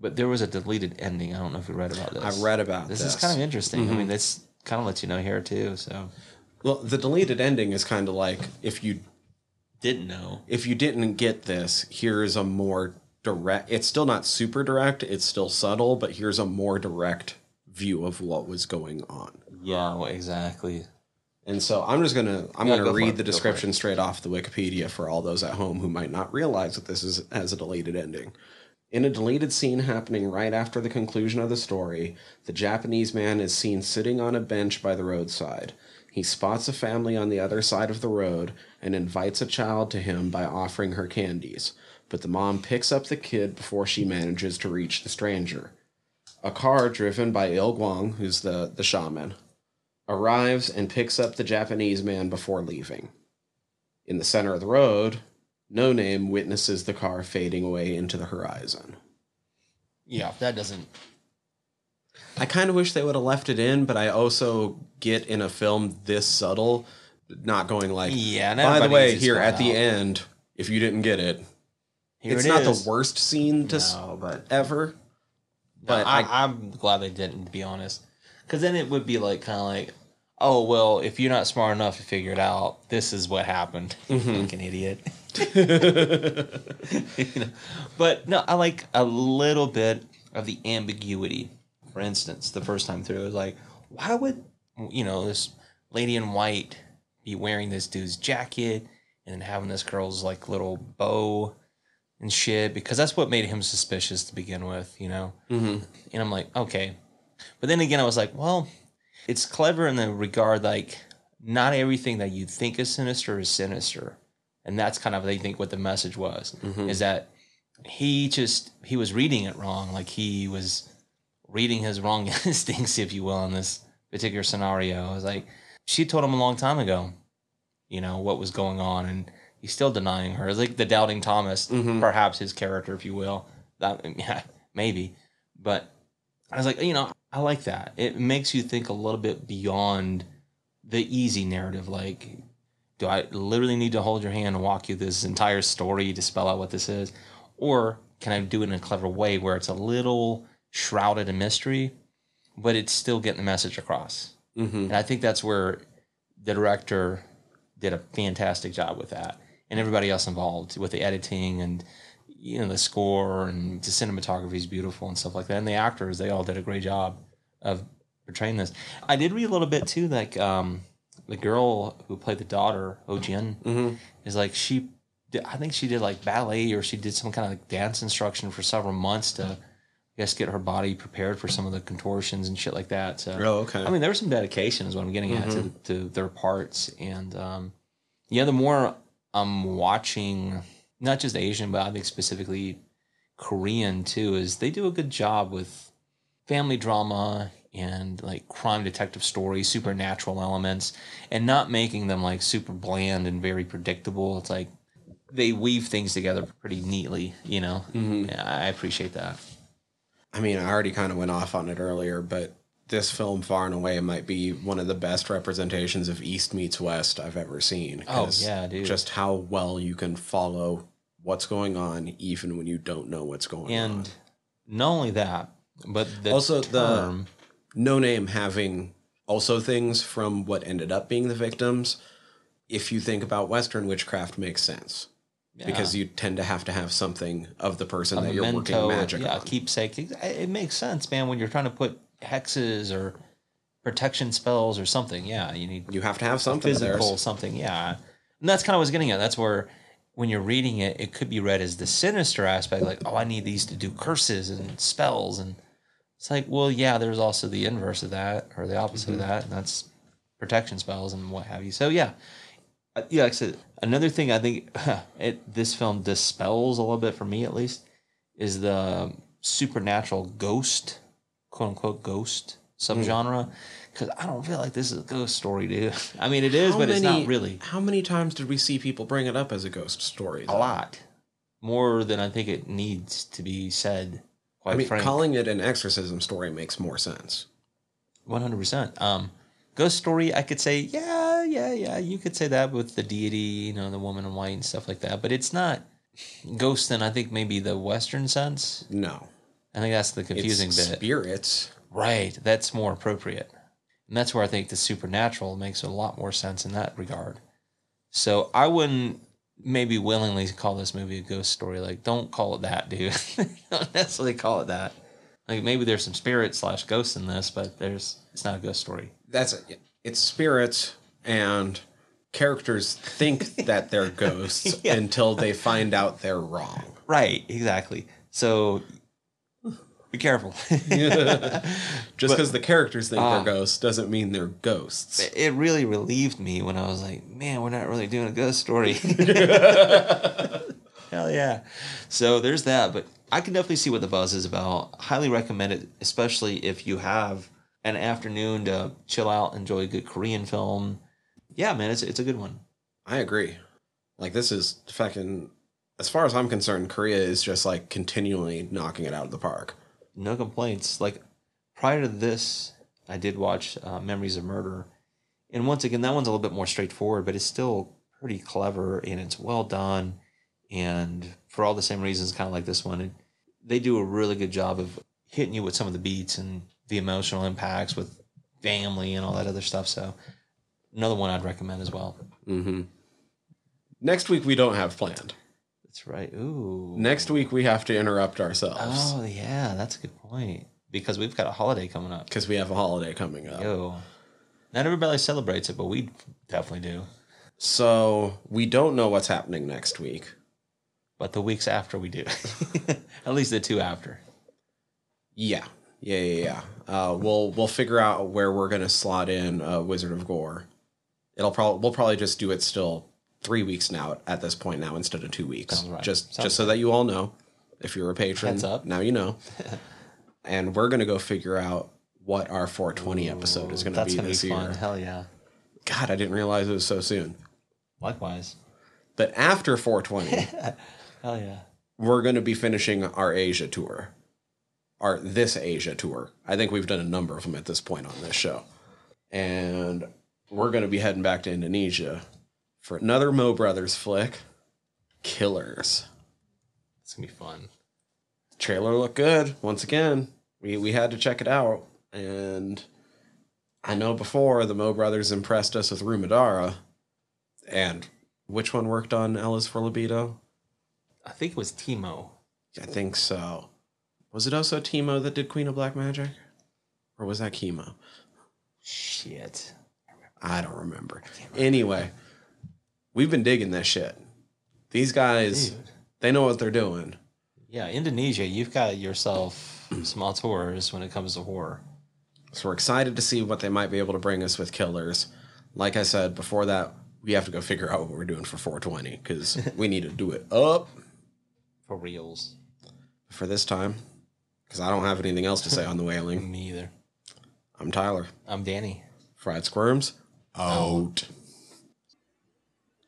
But there was a deleted ending. I don't know if you read about this. I read about this. This is kind of interesting. Mm-hmm. I mean, this kind of lets you know here, too. So, well, the deleted ending is kind of like, if you didn't know, if you didn't get this, here is a more direct, it's still not super direct, it's still subtle, but here's a more direct view of what was going on. Yeah, well, exactly. And so I'm just going to I'm yeah, going to read the description straight off the Wikipedia for all those at home who might not realize that this is as a deleted ending. In a deleted scene happening right after the conclusion of the story, the Japanese man is seen sitting on a bench by the roadside. He spots a family on the other side of the road and invites a child to him by offering her candies, but the mom picks up the kid before she manages to reach the stranger. A car driven by Il-gwang, who's the, the shaman, arrives and picks up the Japanese man before leaving. In the center of the road, No Name witnesses the car fading away into the horizon. Yeah, that doesn't... I kind of wish they would have left it in, but I also get in a film this subtle, not going like, yeah, by the way, here at the end, if you didn't get it, it's not the worst scene to no, but... ever. No, but I, I, I'm glad they didn't, to be honest. Because then it would be like kind of like, oh, well, if you're not smart enough to figure it out, this is what happened. Mm-hmm. You fucking idiot. You know? But no, I like a little bit of the ambiguity. For instance, the first time through, it was like, why would, you know, this lady in white be wearing this dude's jacket and having this girl's, like, little bow and shit, because that's what made him suspicious to begin with, you know? Mm-hmm. And I'm like, okay. But then again, I was like, well, it's clever in the regard, like, not everything that you think is sinister is sinister. And that's kind of, I think, what the message was, mm-hmm. is that he just, he was reading it wrong. Like, he was reading his wrong instincts, if you will, in this particular scenario. I was like, she told him a long time ago, you know, what was going on, and he's still denying her. It's like the Doubting Thomas, mm-hmm. perhaps his character, if you will. That, yeah, maybe. But I was like, you know, I like that. It makes you think a little bit beyond the easy narrative. Like, do I literally need to hold your hand and walk you this entire story to spell out what this is? Or can I do it in a clever way where it's a little shrouded in mystery, but it's still getting the message across? Mm-hmm. And I think that's where the director did a fantastic job with that. And everybody else involved with the editing and, you know, the score, and the cinematography is beautiful and stuff like that. And the actors, they all did a great job of portraying this. I did read a little bit too, like um, the girl who played the daughter, Oh Jin, mm-hmm. is like, she, did, I think she did like ballet, or she did some kind of like dance instruction for several months to, I guess, get her body prepared for some of the contortions and shit like that. So, oh, okay. I mean, there was some dedication is what I'm getting mm-hmm. at to, to their parts. And um, yeah, the more I'm watching, not just Asian, but I think specifically Korean too, is they do a good job with family drama and like crime detective stories, supernatural elements, and not making them like super bland and very predictable. It's like they weave things together pretty neatly, you know? Mm-hmm. Yeah, I appreciate that. I mean, I already kind of went off on it earlier, but this film, far and away, might be one of the best representations of East meets West I've ever seen. Oh, yeah, dude. Just how well you can follow what's going on, even when you don't know what's going and on. And not only that, but the also term... the No Name having also things from what ended up being the victims, if you think about Western witchcraft, makes sense. Yeah. Because you tend to have to have something of the person a that memento, you're working magic yeah, on. Yeah, keepsake. It makes sense, man, when you're trying to put hexes or protection spells or something. Yeah, you need you have to have something physical there. Something. Yeah, and that's kind of what I was getting at. That's where when you're reading it, it could be read as the sinister aspect, like, oh, I need these to do curses and spells, and it's like, well, yeah, there's also the inverse of that, or the opposite mm-hmm. of that, and that's protection spells and what have you. So yeah, yeah. Like I said, another thing I think it this film dispels a little bit for me, at least, is the supernatural ghost. Quote unquote ghost subgenre, because I don't feel like this is a ghost story, dude. I mean, it is, how but many, it's not really. How many times did we see people bring it up as a ghost story? Though? A lot. More than I think it needs to be said, quite I mean, frankly. Calling it an exorcism story makes more sense. one hundred percent. Um, ghost story, I could say, yeah, yeah, yeah, you could say that with the deity, you know, the woman in white and stuff like that. But it's not ghost in, I think, maybe the Western sense. No. I think that's the confusing it's bit. Spirits. Right. That's more appropriate. And that's where I think the supernatural makes a lot more sense in that regard. So I wouldn't maybe willingly call this movie a ghost story. Like, don't call it that, dude. Don't necessarily call it that. Like, maybe there's some spirits slash ghosts in this, but there's it's not a ghost story. That's it. It's spirits, and characters think that they're ghosts yeah. until they find out they're wrong. Right, exactly. So... be careful. Just because the characters think uh, they're ghosts doesn't mean they're ghosts. It really relieved me when I was like, man, we're not really doing a ghost story. Hell yeah. So there's that. But I can definitely see what the buzz is about. Highly recommend it, especially if you have an afternoon to chill out, enjoy a good Korean film. Yeah, man, it's, it's a good one. I agree. Like, this is fucking, as far as I'm concerned, Korea is just like continually knocking it out of the park. No complaints. Like, prior to this, I did watch uh, Memories of Murder. And once again, that one's a little bit more straightforward, but it's still pretty clever, and it's well done. And for all the same reasons, kind of like this one, it, they do a really good job of hitting you with some of the beats and the emotional impacts with family and all that other stuff. So another one I'd recommend as well. Mm-hmm. Next week, we don't have planned. That's right. Ooh. Next week we have to interrupt ourselves. Oh, yeah. That's a good point. Because we've got a holiday coming up. Because we have a holiday coming up. Yo. Not everybody celebrates it, but we definitely do. So we don't know what's happening next week. But the weeks after we do. At least the two after. Yeah. Yeah, yeah, yeah. Uh, we'll we'll figure out where we're going to slot in uh, Wizard of Gore. It'll probably We'll probably just do it still. Three weeks now at this point now instead of two weeks. Right. Just Sounds just so that you all know, if you're a patron, heads up. Now you know. And we're going to go figure out what our four twenty Ooh, episode is going to be gonna this be year. Fun. Hell yeah. God, I didn't realize it was so soon. Likewise. But after four twenty, hell yeah, we're going to be finishing our Asia tour. Our this Asia tour. I think we've done a number of them at this point on this show. And we're going to be heading back to Indonesia for another Mo Brothers flick, Killers. It's going to be fun. Trailer looked good. Once again, we, we had to check it out. And I know before the Mo Brothers impressed us with Rumadara. And which one worked on L is for Libido? I think it was Timo. I think so. Was it also Timo that did Queen of Black Magic? Or was that Chemo? Shit. I don't remember. I can't remember. Anyway. We've been digging this shit. These guys, Dude. They know what they're doing. Yeah, Indonesia, you've got yourself some auteurs when it comes to horror. So we're excited to see what they might be able to bring us with Killers. Like I said, before that, we have to go figure out what we're doing for four twenty, because we need to do it up. For reals. For this time, because I don't have anything else to say on The Wailing. Me either. I'm Tyler. I'm Danny. Fried Squirms, out. Oh.